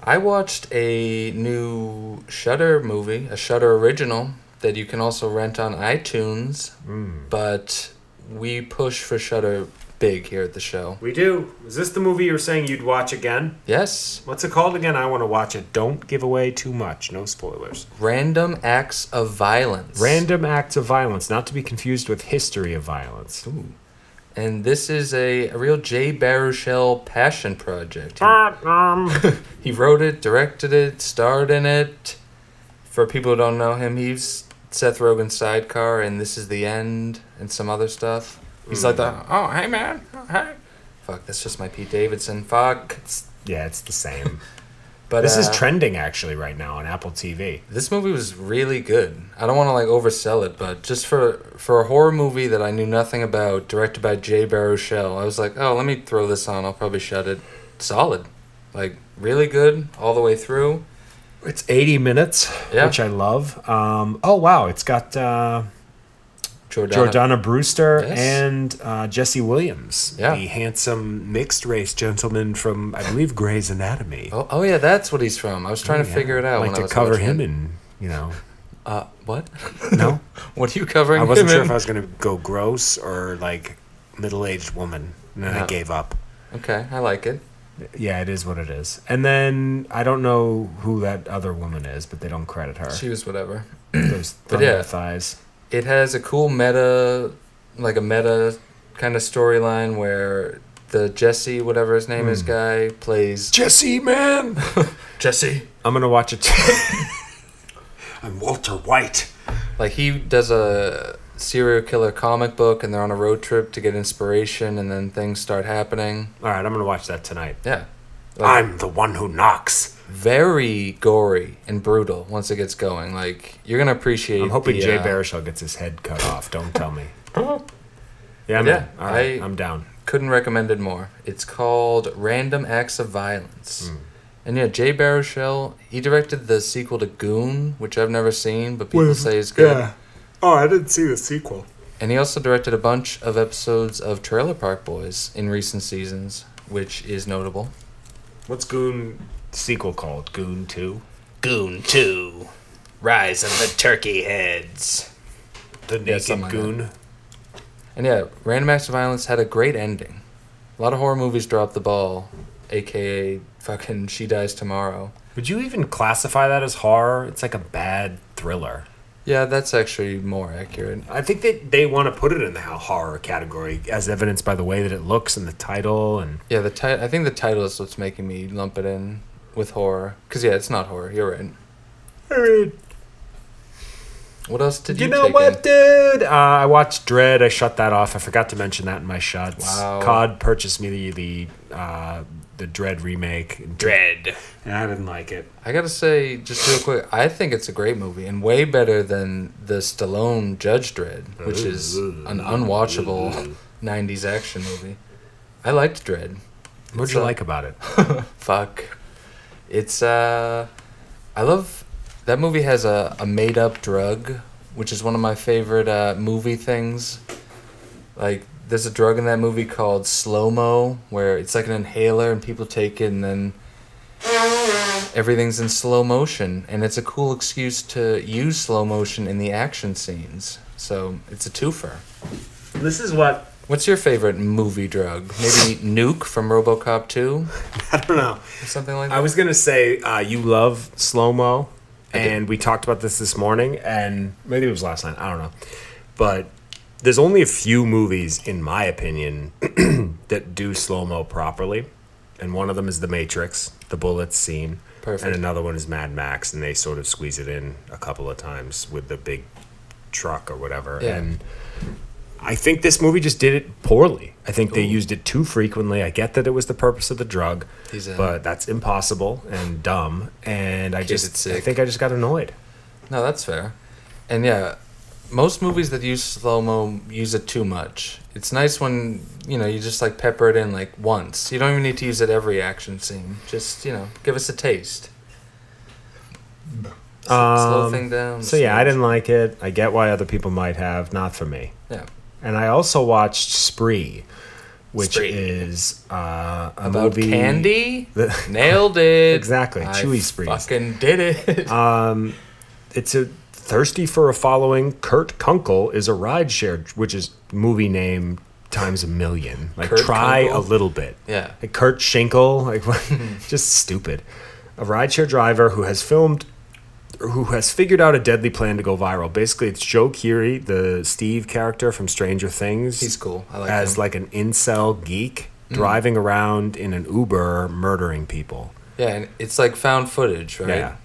I watched a new Shutter movie, a Shutter original, that you can also rent on iTunes, mm. but we push for Shutter big here at the show. We do. Is this the movie you were saying you'd watch again? Yes. What's it called again? I want to watch it. Don't give away too much. No spoilers. Random Acts of Violence. Random Acts of Violence, not to be confused with History of Violence. Ooh. And this is a, a real Jay Baruchel passion project. He, he wrote it, directed it, starred in it. For people who don't know him, he's Seth Rogen's sidecar in This Is the End and some other stuff. He's like, the, oh, hey, man. Oh, hey. Fuck, that's just my Pete Davidson. Fuck. It's, yeah, it's the same. but This uh, is trending, actually, right now on Apple T V. This movie was really good. I don't want to, like, oversell it, but just for for a horror movie that I knew nothing about, directed by Jay Baruchel, I was like, oh, let me throw this on. I'll probably shut it. Solid. Like, really good all the way through. It's eighty minutes, yeah. which I love. Um, oh, wow, it's got... Uh, Jordana, Jordana Brewster yes. and uh, Jesse Williams, yeah. the handsome mixed-race gentleman from, I believe, Grey's Anatomy. Oh, oh yeah, that's what he's from. I was trying oh, to yeah. figure it out. I like when to I was cover him it. in, you know. Uh, what? No. What are you covering? I wasn't him sure in? if I was going to go gross or like middle-aged woman, and then no. I gave up. Okay, I like it. Yeah, it is what it is. And then I don't know who that other woman is, but they don't credit her. She was whatever. Those thunder yeah. thighs. It has a cool meta, like a meta kind of storyline where the Jesse, whatever his name mm. is, guy plays... Jesse, man! Jesse. I'm going to watch it. I'm Walter White. Like, he does a serial killer comic book, and they're on a road trip to get inspiration, and then things start happening. All right, I'm going to watch that tonight. Yeah. Like, I'm the one who knocks. Very gory and brutal once it gets going. Like, you're going to appreciate I'm hoping the, Jay uh, Baruchel gets his head cut off. Don't tell me. Yeah, man. Yeah, all right, I I'm down. Couldn't recommend it more. It's called Random Acts of Violence. Mm. And yeah, Jay Baruchel, he directed the sequel to Goon, which I've never seen, but people We've, say is good. Yeah. Oh, I didn't see the sequel. And he also directed a bunch of episodes of Trailer Park Boys in recent seasons, which is notable. What's Goon sequel called? Goon two? Goon two. Rise of the Turkey Heads. The Naked yeah, Goon. Like and yeah, Random Acts of Violence had a great ending. A lot of horror movies drop the ball, a k a fucking She Dies Tomorrow. Would you even classify that as horror? It's like a bad thriller. Yeah, that's actually more accurate. I think that they want to put it in the horror category, as evidenced by the way that it looks and the title. And yeah, the ti- I think the title is what's making me lump it in with horror. Because, yeah, it's not horror. You're right. All right. What else did you You know take what, in? dude? Uh, I watched Dread. I shut that off. I forgot to mention that in my shots. Wow. C O D purchased me the... the uh, The Dread remake. Dread. And I didn't like it. I gotta say, just real quick, I think it's a great movie and way better than the Stallone Judge Dredd, which is an unwatchable nineties action movie. I liked Dread. What'd it's you a, like about it? Fuck. It's, uh... I love... That movie has a, a made-up drug, which is one of my favorite uh, movie things. Like... There's a drug in that movie called slow-mo, where it's like an inhaler and people take it and then everything's in slow motion. And it's a cool excuse to use slow motion in the action scenes. So it's a twofer. This is what... What's your favorite movie drug? Maybe Nuke from RoboCop two? I don't know. Or something like that? I was going to say uh, you love slow-mo. And we talked about this this morning. And maybe it was last night. I don't know. But... There's only a few movies, in my opinion, that do slow-mo properly. And one of them is The Matrix, the bullets scene. Perfect. And another one is Mad Max, and they sort of squeeze it in a couple of times with the big truck or whatever. Yeah. And I think this movie just did it poorly. I think Ooh. they used it too frequently. I get that it was the purpose of the drug, but that's impossible and dumb. And I just I think I just got annoyed. No, that's fair. And yeah... Most movies that use slow-mo use it too much. It's nice when, you know, you just, like, pepper it in, like, once. You don't even need to use it every action scene. Just, you know, give us a taste. Um, slow thing down. So, yeah, I didn't like it. I get why other people might have. Not for me. Yeah. And I also watched Spree, which Spree. is uh, a About movie... candy? Nailed it. Exactly. I Chewy Spree. fucking did it. um, It's a... Thirsty for a Following, Kurt Kunkel is a rideshare, which is movie name times a million. Like, Kurt try Kunkel? a little bit. Yeah. Like Kurt Schenkel, like, just stupid. A rideshare driver who has filmed, who has figured out a deadly plan to go viral. Basically, it's Joe Keery, the Steve character from Stranger Things. He's cool. I like As, him. like, an incel geek mm. driving around in an Uber murdering people. Yeah, and it's, like, found footage, right? Yeah.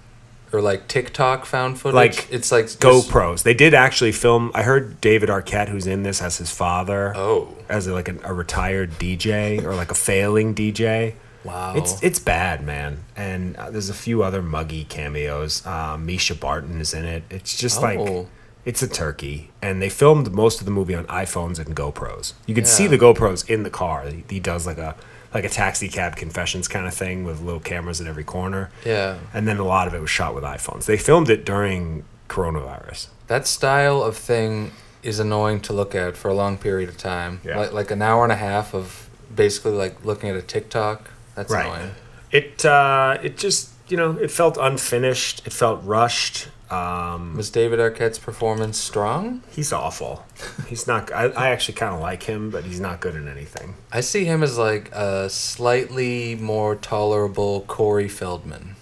Or like TikTok found footage. Like it's like GoPros. Just... They did actually film. I heard David Arquette, who's in this, as his father. Oh, as a, like an, a retired D J or like a failing D J. Wow, it's it's bad, man. And uh, there's a few other muggy cameos. Uh, Misha Barton is in it. It's just oh. like it's a turkey. And they filmed most of the movie on iPhones and GoPros. You can yeah. see the GoPros in the car. He, he does like a. like a taxi cab confessions kind of thing with little cameras at every corner. Yeah. And then a lot of it was shot with iPhones. They filmed it during coronavirus. That style of thing is annoying to look at for a long period of time. Yeah. Like, like an hour and a half of basically like looking at a TikTok. That's right. annoying. It, uh, it just, you know, it felt unfinished. It felt rushed. Um, was David Arquette's performance strong? He's awful. He's not. I, I actually kind of like him, but he's not good in anything. I see him as like a slightly more tolerable Corey Feldman.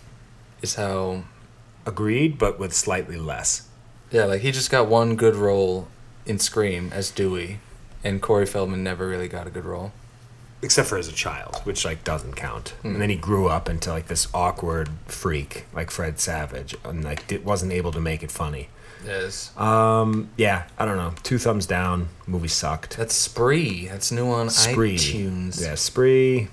Is how. Agreed, but with slightly less. Yeah, like he just got one good role in Scream as Dewey, and Corey Feldman never really got a good role. Except for as a child, which like doesn't count. Mm. And then he grew up into like this awkward freak, like Fred Savage, and like it wasn't able to make it funny. Yes. Um. Yeah. I don't know. Two thumbs down. Movie sucked. That's Spree. That's new on Spree. iTunes. Yeah. Spree.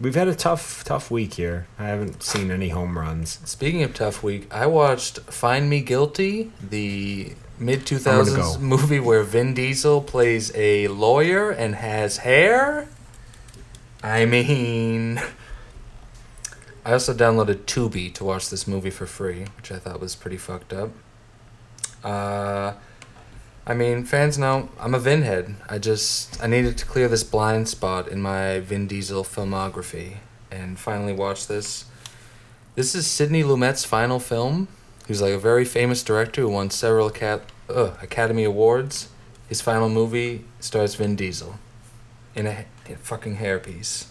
We've had a tough, tough week here. I haven't seen any home runs. Speaking of tough week, I watched Find Me Guilty, the mid two thousands movie where Vin Diesel plays a lawyer and has hair. I mean, I also downloaded Tubi to watch this movie for free, which I thought was pretty fucked up. Uh, I mean, fans know I'm a Vin head. I just, I needed to clear this blind spot in my Vin Diesel filmography and finally watch this. This is Sidney Lumet's final film. He was like a very famous director who won several cat, uh, Academy Awards. His final movie stars Vin Diesel in a, in a fucking hairpiece.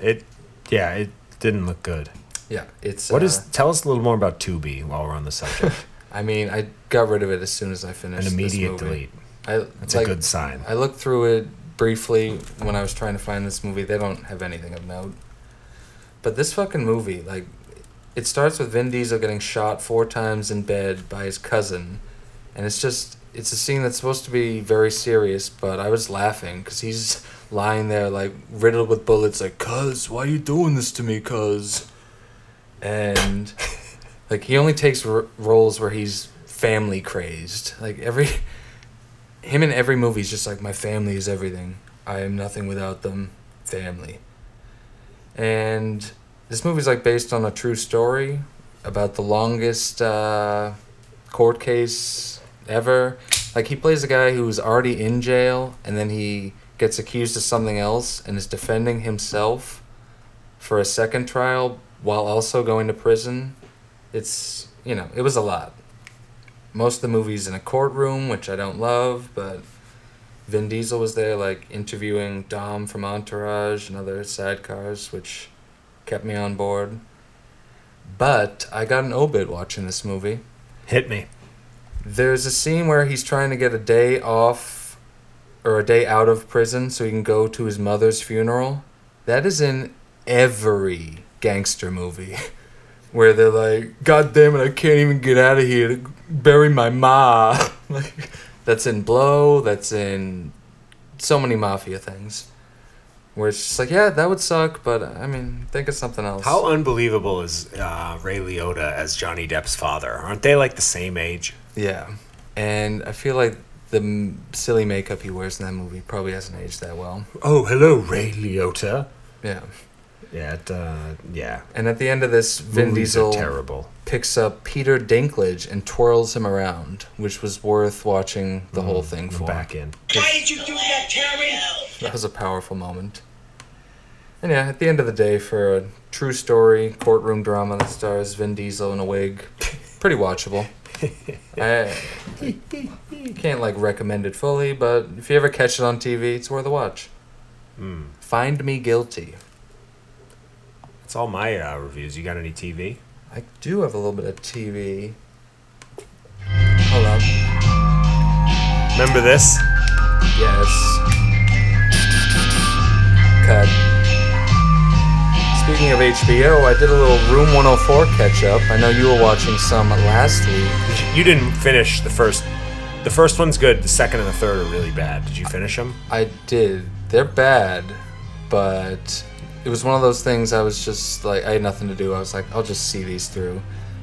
It, yeah, it didn't look good. Yeah, it's... What uh, is? Tell us a little more about Tubi while we're on the subject. I mean, I got rid of it as soon as I finished this movie. An immediate delete. I, That's like, a good sign. I looked through it briefly when I was trying to find this movie. They don't have anything of note. But this fucking movie, like, it starts with Vin Diesel getting shot four times in bed by his cousin. And it's just, it's a scene that's supposed to be very serious, but I was laughing because he's lying there, like, riddled with bullets, like, cuz, why are you doing this to me, cuz? And, like, he only takes r- roles where he's family crazed. Like, every... Him in every movie is just like, my family is everything. I am nothing without them. Family. And this movie's, like, based on a true story about the longest uh, court case ever. Like, he plays a guy who's already in jail, and then he gets accused of something else and is defending himself for a second trial while also going to prison. It's, you know, it was a lot. Most of the movie's in a courtroom, which I don't love, but Vin Diesel was there, like, interviewing Dom from Entourage and other sidecars, which kept me on board. But I got an obit watching this movie. Hit me. There's a scene where he's trying to get a day off or a day out of prison so he can go to his mother's funeral. That is in every gangster movie. Where they're like, God damn it, I can't even get out of here to bury my ma. Like, that's in Blow, that's in so many mafia things. Where it's just like, yeah, that would suck, but, I mean, think of something else. How unbelievable is uh, Ray Liotta as Johnny Depp's father? Aren't they, like, the same age? Yeah. And I feel like the m- silly makeup he wears in that movie probably hasn't aged that well. Oh, hello, Ray Liotta. Yeah. Yeah, it, uh, yeah. And at the end of this, Vin Movies Diesel terrible. picks up Peter Dinklage and twirls him around, which was worth watching the mm, whole thing for. Back in. Why did you do that, Terry? That was a powerful moment. And yeah, at the end of the day, for a true story courtroom drama that stars Vin Diesel in a wig, pretty watchable. I, I can't, like, recommend it fully, but if you ever catch it on T V, it's worth a watch. Mm. Find Me Guilty. That's all my uh, reviews. You got any T V? I do have a little bit of T V. Hold on. Remember this? Yes. Cut. Speaking of H B O, I did a little Room one oh four catch-up. I know you were watching some last week. You didn't finish the first. The first one's good. The second and the third are really bad. Did you finish them? I did. They're bad, but... It was one of those things I was just like, I had nothing to do. I was like, I'll just see these through.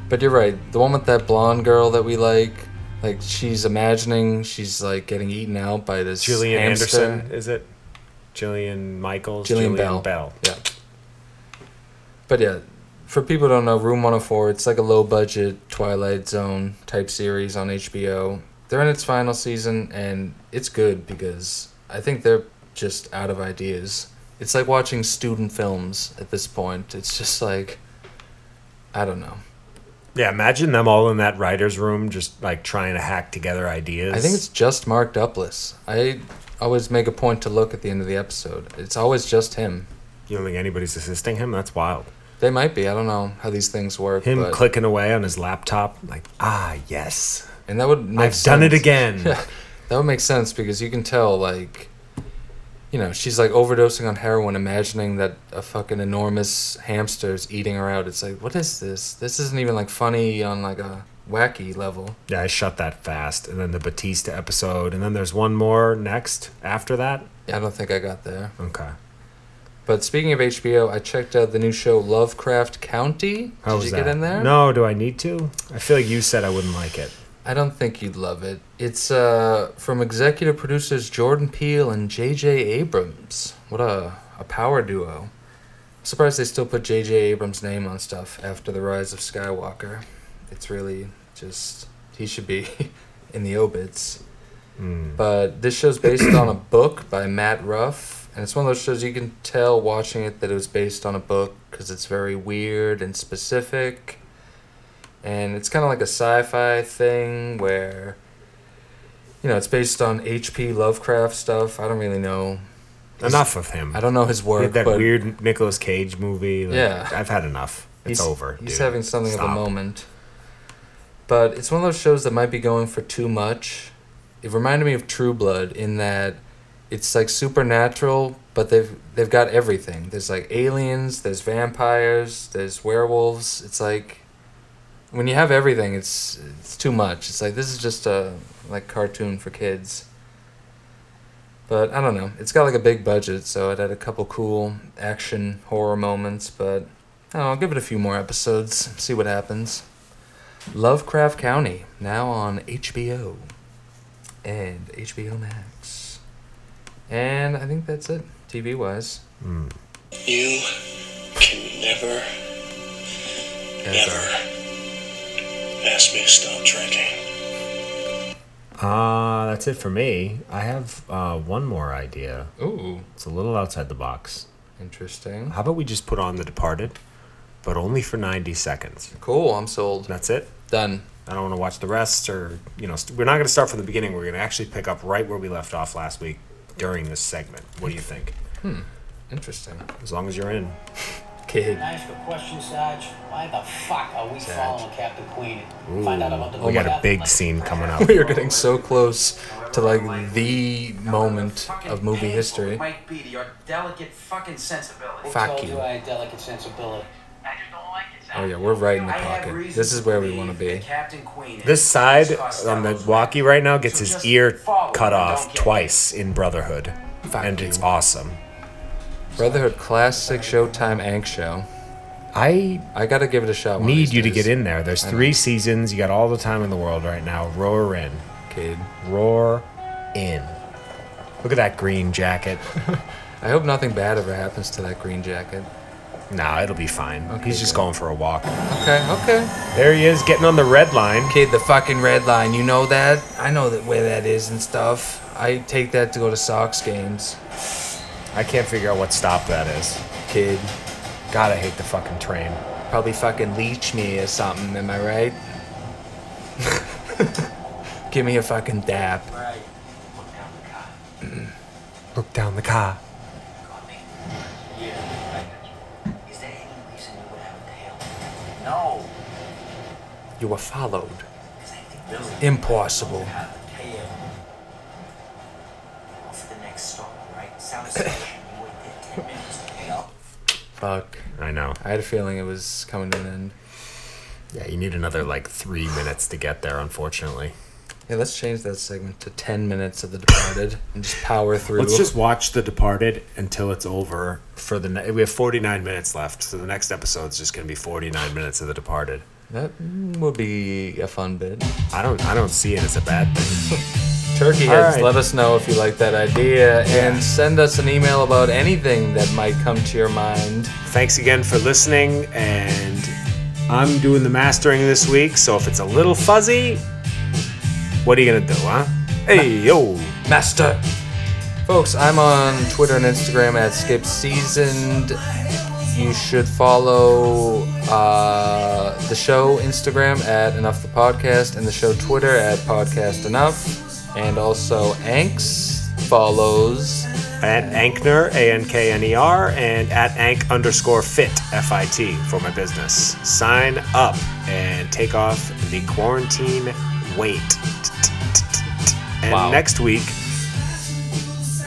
But you're right. The one with that blonde girl that we like, like she's imagining she's like getting eaten out by this Gillian hamster. Anderson, is it? Gillian Michaels? Gillian, Gillian Bell. Bell. Yeah. But yeah, for people who don't know, Room one oh four, it's like a low-budget Twilight Zone type series on H B O. They're in its final season, and it's good because I think they're just out of ideas. It's like watching student films at this point. It's just like, I don't know. Yeah, imagine them all in that writer's room just, like, trying to hack together ideas. I think it's just Mark Duplass. I always make a point to look at the end of the episode. It's always just him. You don't think anybody's assisting him? That's wild. They might be. I don't know how these things work. Him but... clicking away on his laptop, like, ah, yes. And that would make I've sense. done it again. Yeah, that would make sense because you can tell, like... You know, she's, like, overdosing on heroin, imagining that a fucking enormous hamster's eating her out. It's like, what is this? This isn't even, like, funny on, like, a wacky level. Yeah, I shut that fast. And then the Batista episode. And then there's one more next after that. Yeah, I don't think I got there. Okay. But speaking of H B O, I checked out the new show Lovecraft County. How Did you that? get in there? No, do I need to? I feel like you said I wouldn't like it. I don't think you'd love it. It's uh, from executive producers Jordan Peele and J J Abrams. What a, a power duo. I'm surprised they still put J J Abrams' name on stuff after the rise of Skywalker. It's really just... He should be in the obits. Mm. But this show's based on a book by Matt Ruff. And it's one of those shows you can tell watching it that it was based on a book because it's very weird and specific. And it's kind of like a sci-fi thing where, you know, it's based on H P. Lovecraft stuff. I don't really know. His, enough of him. I don't know his work. He had that but, weird Nicolas Cage movie. Like, yeah. I've had enough. It's he's, over. He's dude. having something Stop. of a moment. But it's one of those shows that might be going for too much. It reminded me of True Blood in that it's like supernatural, but they've they've got everything. There's like aliens, there's vampires, there's werewolves. It's like when you have everything, it's it's too much. It's like this is just a like cartoon for kids. But I don't know. It's got like a big budget, so it had a couple cool action horror moments, but I don't know, I'll give it a few more episodes, see what happens. Lovecraft County, now on H B O and H B O Max. And I think that's it, T V-wise. Mm. You can never, never, never ask me to stop drinking. Uh, that's it for me. I have uh, one more idea. Ooh. It's a little outside the box. Interesting. How about we just put on The Departed, but only for ninety seconds? Cool, I'm sold. That's it? Done. I don't want to watch the rest, or, you know, st- we're not going to start from the beginning. We're going to actually pick up right where we left off last week during this segment. What do you think? Hmm. Interesting. As long as you're in. Kid. Can I ask a question, Sarge? Why the fuck are we Sarge. following Captain Queen? Ooh. Find out about the we got a big scene coming up. We are getting so close to, like, the moment of movie history. Might be to your delicate fucking sensibility. Fuck you. I had delicate sensibility. I just don't like it. Oh yeah, we're right in the pocket. This is where we want to be. This side on the walkie right now gets so his ear cut off twice in Brotherhood, Fuck and you. It's awesome. Brotherhood classic Showtime Ank show. I I gotta give it a shot. Need you days. to get in there. There's three seasons. You got all the time in the world right now. Roar in, kid. Roar in. Look at that green jacket. I hope nothing bad ever happens to that green jacket. Nah, it'll be fine. Okay, He's just good. going for a walk. Okay, okay. There he is, getting on the red line. Kid, the fucking red line. You know that? I know that where that is and stuff. I take that to go to Sox games. I can't figure out what stop that is. Kid. God, I hate the fucking train. Probably fucking leech me or something, am I right? Give me a fucking dap. Right. Look down the car. Mm-mm. Look down the car. No. You were followed. Impossible. Fuck. I know. I had a feeling it was coming to an end. Yeah, you need another like three minutes to get there, unfortunately. Yeah, let's change that segment to ten minutes of The Departed and just power through. Let's just watch The Departed until it's over. For the ne- we have forty-nine minutes left, so the next episode is just going to be forty-nine minutes of The Departed. That would be a fun bit. I don't, I don't see it as a bad thing. Turkey heads, right. Let us know if you like that idea, and send us an email about anything that might come to your mind. Thanks again for listening, and I'm doing the mastering this week, so if it's a little fuzzy. What are you going to do, huh? Hey, yo, master. Folks, I'm on Twitter and Instagram at Skip Seasoned. You should follow uh, the show Instagram at Enough the Podcast and the show Twitter at Podcast Enough. And also Anks follows at Ankner, A N K N E R, and at Ank underscore fit, F I T, for my business. Sign up and take off the quarantine weight. And wow. Next week,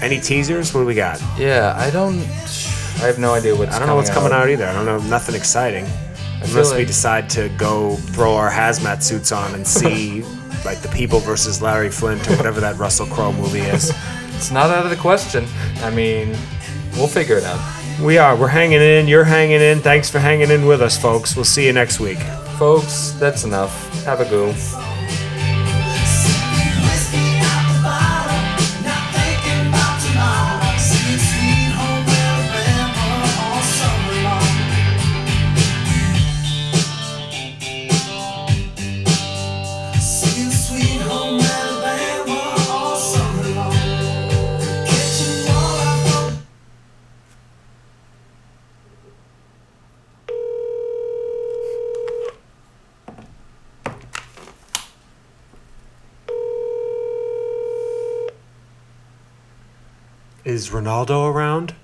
any teasers? What do we got? Yeah, I don't... I have no idea what's coming out. I don't know what's out. coming out either. I don't know. Nothing exciting. I Unless like... we decide to go throw our hazmat suits on and see like The People versus Larry Flint or whatever that Russell Crowe movie is. It's not out of the question. I mean, we'll figure it out. We are. We're hanging in. You're hanging in. Thanks for hanging in with us, folks. We'll see you next week. Folks, that's enough. Have a go. Is Ronaldo around?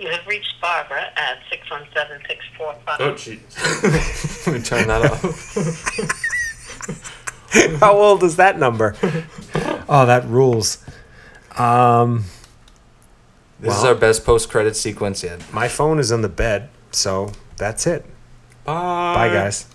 You have reached Barbara at six one seven, six four five. Oh, jeez. Let me turn that off. How old is that number? Oh, that rules. Um, this well, is our best post-credit sequence yet. My phone is in the bed, so that's it. Bye. Bye, guys.